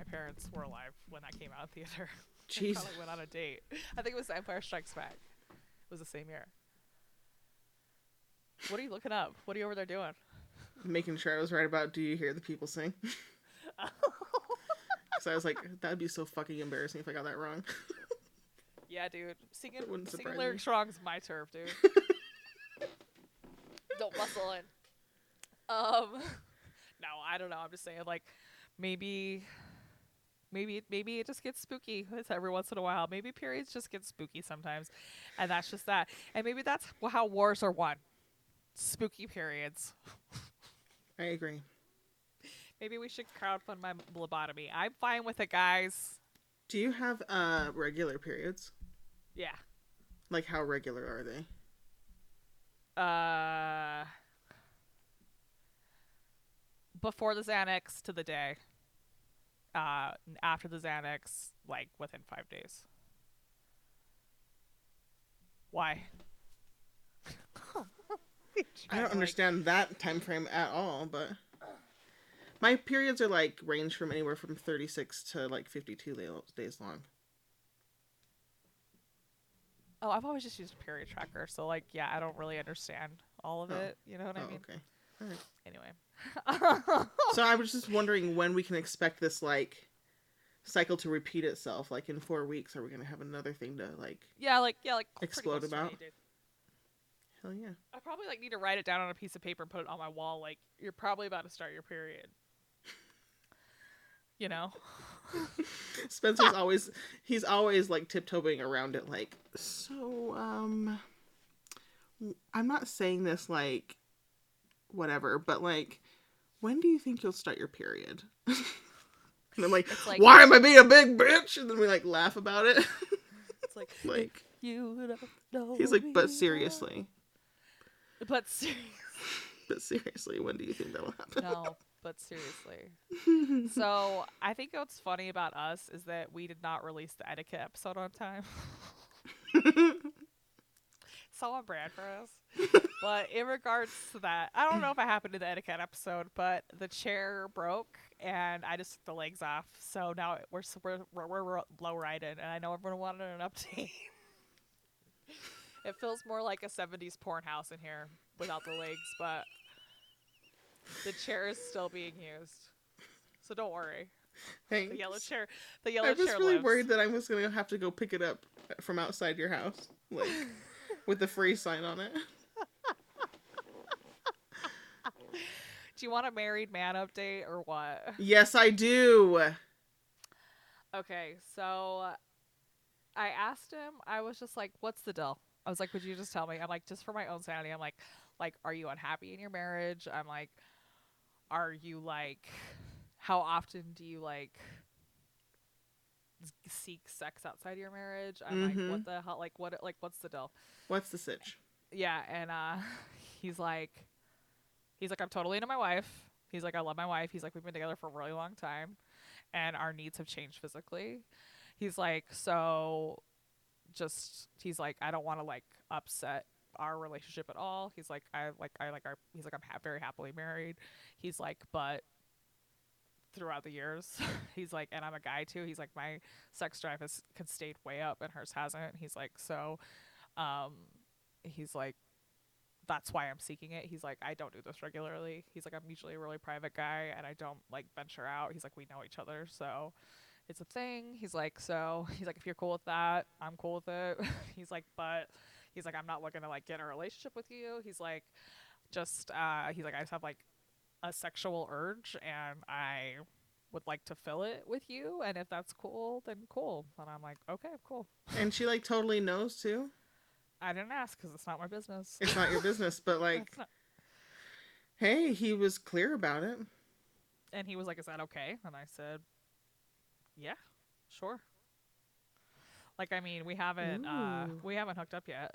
parents were alive when that came out in theater. Jeez. Probably went on a date. I think it was Empire Strikes Back. It was the same year. What are you looking up? What are you over there doing? Making sure I was right about Do You Hear the People Sing? So I was like, that'd be so fucking embarrassing if I got that wrong. Yeah, dude. Singing lyrics wrong is my turf, dude. Don't bustle in. No, I don't know. I'm just saying, like, maybe it just gets spooky every once in a while. Maybe periods just get spooky sometimes, and that's just that. And maybe that's how wars are won. Spooky periods. I agree. Maybe we should crowdfund my lobotomy. I'm fine with it, guys. Do you have regular periods? Yeah. Like, how regular are they? Before the Xanax to the day. After the Xanax, like within 5 days. Why? I don't understand that time frame at all, but my periods are like range from anywhere from 36 to like 52 days long. Oh, I've always just used a period tracker. So, like, yeah, I don't really understand all of it. You know what I mean? Okay. All right. Anyway. So I was just wondering when we can expect this, like, cycle to repeat itself. Like, in 4 weeks, are we going to have another thing to, like... Yeah, like... explode about? Hell yeah. I probably, like, need to write it down on a piece of paper and put it on my wall. Like, you're probably about to start your period. You know? Spencer's he's always like tiptoeing around it, like, so I'm not saying this like whatever, but like, when do you think you'll start your period? And I'm like, why am I being a big bitch? And then we like laugh about it. It's like, like, you don't know. He's like, but seriously, when do you think that'll happen? No. But seriously. So I think what's funny about us is that we did not release the etiquette episode on time. So on brand for us. But in regards to that, I don't know if it happened in the etiquette episode, but the chair broke and I just took the legs off. So now we're low riding, and I know everyone wanted an update. It feels more like a 70s porn house in here without the legs, but... the chair is still being used, so don't worry. Thanks. The yellow chair. The yellow chair. I was really worried that I was going to have to go pick it up from outside your house, like with the free sign on it. Do you want a married man update or what? Yes, I do. Okay, so I asked him. I was just like, "What's the deal?" I was like, "Would you just tell me?" I'm like, just for my own sanity. I'm like, are you unhappy in your marriage? I'm like, are you like, how often do you like seek sex outside your marriage? I'm like, what the hell? Like, what? Like, what's the deal? What's the sitch? Yeah, and he's like, I'm totally into my wife. He's like, I love my wife. He's like, we've been together for a really long time, and our needs have changed physically. He's like, so. Just he's like, I don't want to like upset our relationship at all. He's like, he's like, I'm very happily married. He's like, but throughout the years, he's like, and I'm a guy too. He's like, my sex drive has stayed way up and hers hasn't. He's like, so, he's like, that's why I'm seeking it. He's like, I don't do this regularly. He's like, I'm usually a really private guy and I don't like venture out. He's like, we know each other, so. It's a thing. He's like, so he's like, if you're cool with that, I'm cool with it. He's like, but he's like, I'm not looking to like get in a relationship with you. He's like, just he's like, I just have like a sexual urge and I would like to fill it with you, and if that's cool, then cool. And I'm like, okay, cool. And she like totally knows too. I didn't ask because it's not my business. It's not your business, but like, hey, he was clear about it. And he was like, is that okay? And I said, yeah, sure. Like, I mean, we haven't hooked up yet,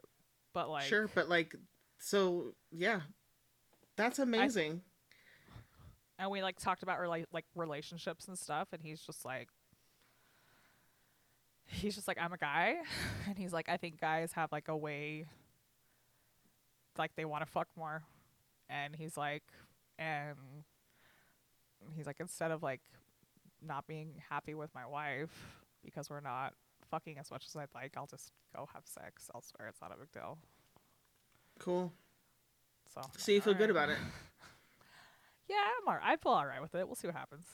but like, sure, but like, so yeah, that's amazing. And we like talked about relationships and stuff, and he's just like, I'm a guy, and he's like, I think guys have like a way, like they want to fuck more, and he's like, instead of like. Not being happy with my wife because we're not fucking as much as I'd like, I'll just go have sex elsewhere. It's not a big deal. Cool. So you feel good about it? Yeah, I feel all right with it. We'll see what happens.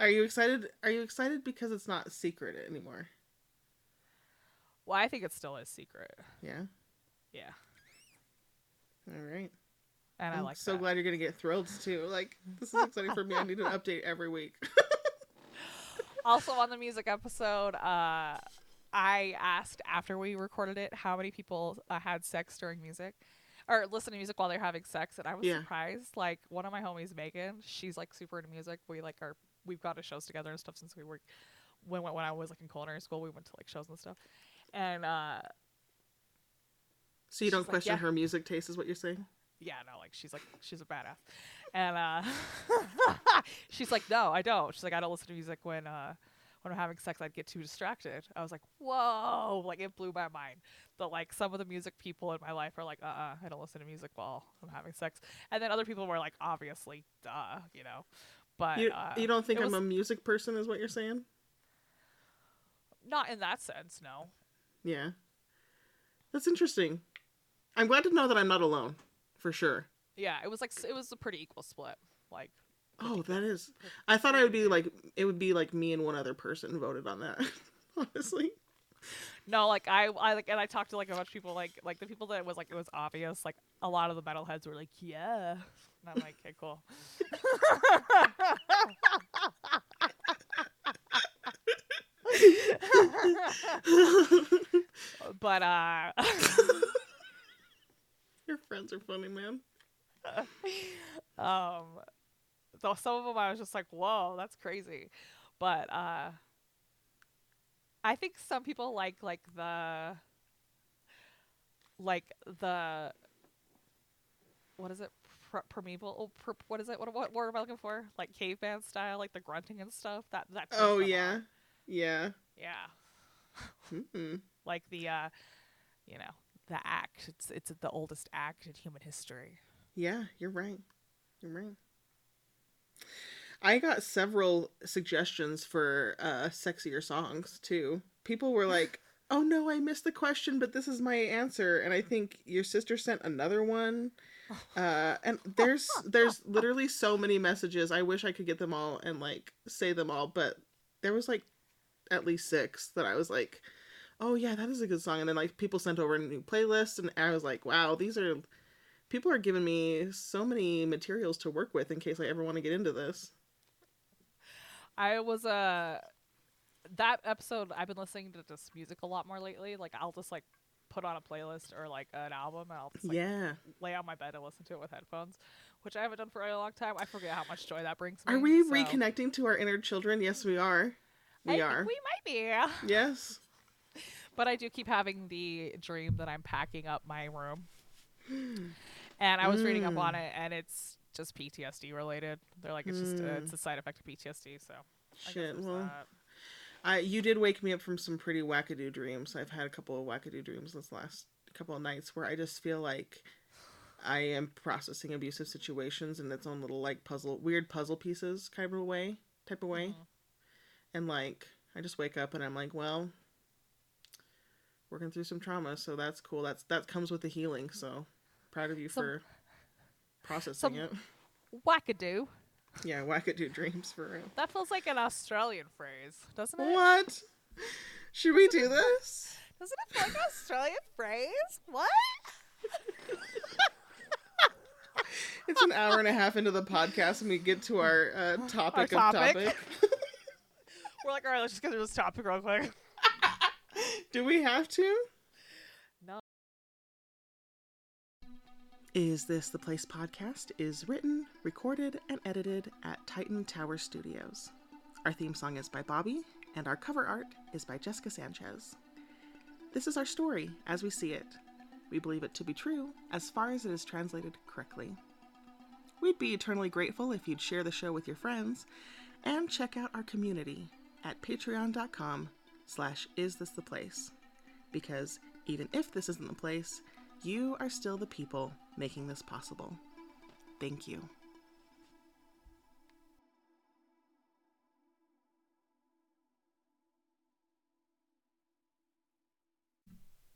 Are you excited because it's not secret anymore? Well, I think it still is secret. Yeah. All right. And I'm so glad you're gonna get thrilled too. Like, this is exciting for me. I need an update every week. Also on the music episode, I asked after we recorded it how many people had sex during music or listen to music while they're having sex. And I was surprised. Like, one of my homies, Megan, she's like super into music. We've gone to shows together and stuff since we were when I was like in culinary school. We went to like shows and stuff. And so you don't question her music taste is what you're saying? Yeah, no, like she's a badass. And she's like, no, I don't. She's like, I don't listen to music when I'm having sex. I'd get too distracted. I was like, whoa, like it blew my mind. But like some of the music people in my life are like, I don't listen to music while I'm having sex. And then other people were like, obviously, duh, you know. But you don't think I'm a music person is what you're saying? Not in that sense, no. Yeah. That's interesting. I'm glad to know that I'm not alone. For sure. Yeah, it was a pretty equal split. Like, oh, that is. I thought I would be like, it would be like me and one other person voted on that. Honestly. No, like I like, and I talked to like a bunch of people, like the people that it was obvious. Like a lot of the metalheads were like, yeah, and I'm like, okay, cool. But Your friends are funny, man. Though some of them I was just like, whoa, that's crazy. But I think some people like the what is it? Primeval? What is it? What word am I looking for? Like caveman style, like the grunting and stuff. That. Oh yeah. Yeah. Mm-hmm. Like the, you know. The act. It's the oldest act in human history. Yeah, you're right. I got several suggestions for sexier songs too. People were like, oh no, I missed the question, but this is my answer. And I think your sister sent another one. And there's literally so many messages. I wish I could get them all and like say them all, but there was like at least 6 that I was like, oh yeah, that is a good song. And then like people sent over a new playlist and I was like, wow, these are, people are giving me so many materials to work with in case I ever want to get into this. I was, that episode, I've been listening to this music a lot more lately. Like I'll just like put on a playlist or like an album and I'll just like lay on my bed and listen to it with headphones, which I haven't done for a long time. I forget how much joy that brings me. Are we reconnecting to our inner children? Yes, we are. I think we might be. Yes. But I do keep having the dream that I'm packing up my room. And I was reading up on it, and it's just PTSD related. They're like, it's just it's a side effect of PTSD. So shit. Well, you did wake me up from some pretty wackadoo dreams. I've had a couple of wackadoo dreams this last couple of nights where I just feel like I am processing abusive situations in its own little like puzzle, weird puzzle pieces type of way. Mm-hmm. And like I just wake up and I'm like, well, working through some trauma, so that's cool. That comes with the healing. So proud of you for processing it. Wackadoo. Yeah, wackadoo dreams for real. That feels like an Australian phrase, doesn't it? What? Should we do this? Doesn't it feel like an Australian phrase? What? It's an hour and a half into the podcast, and we get to our topic. We're like, all right, let's just get through this topic real quick. Do we have to? No. Is This the Place podcast is written, recorded, and edited at Titan Tower Studios. Our theme song is by Bobby, and our cover art is by Jessica Sanchez. This is our story as we see it. We believe it to be true as far as it is translated correctly. We'd be eternally grateful if you'd share the show with your friends and check out our community at patreon.com/isthistheplace, because even if this isn't the place, you are still the people making this possible. Thank you.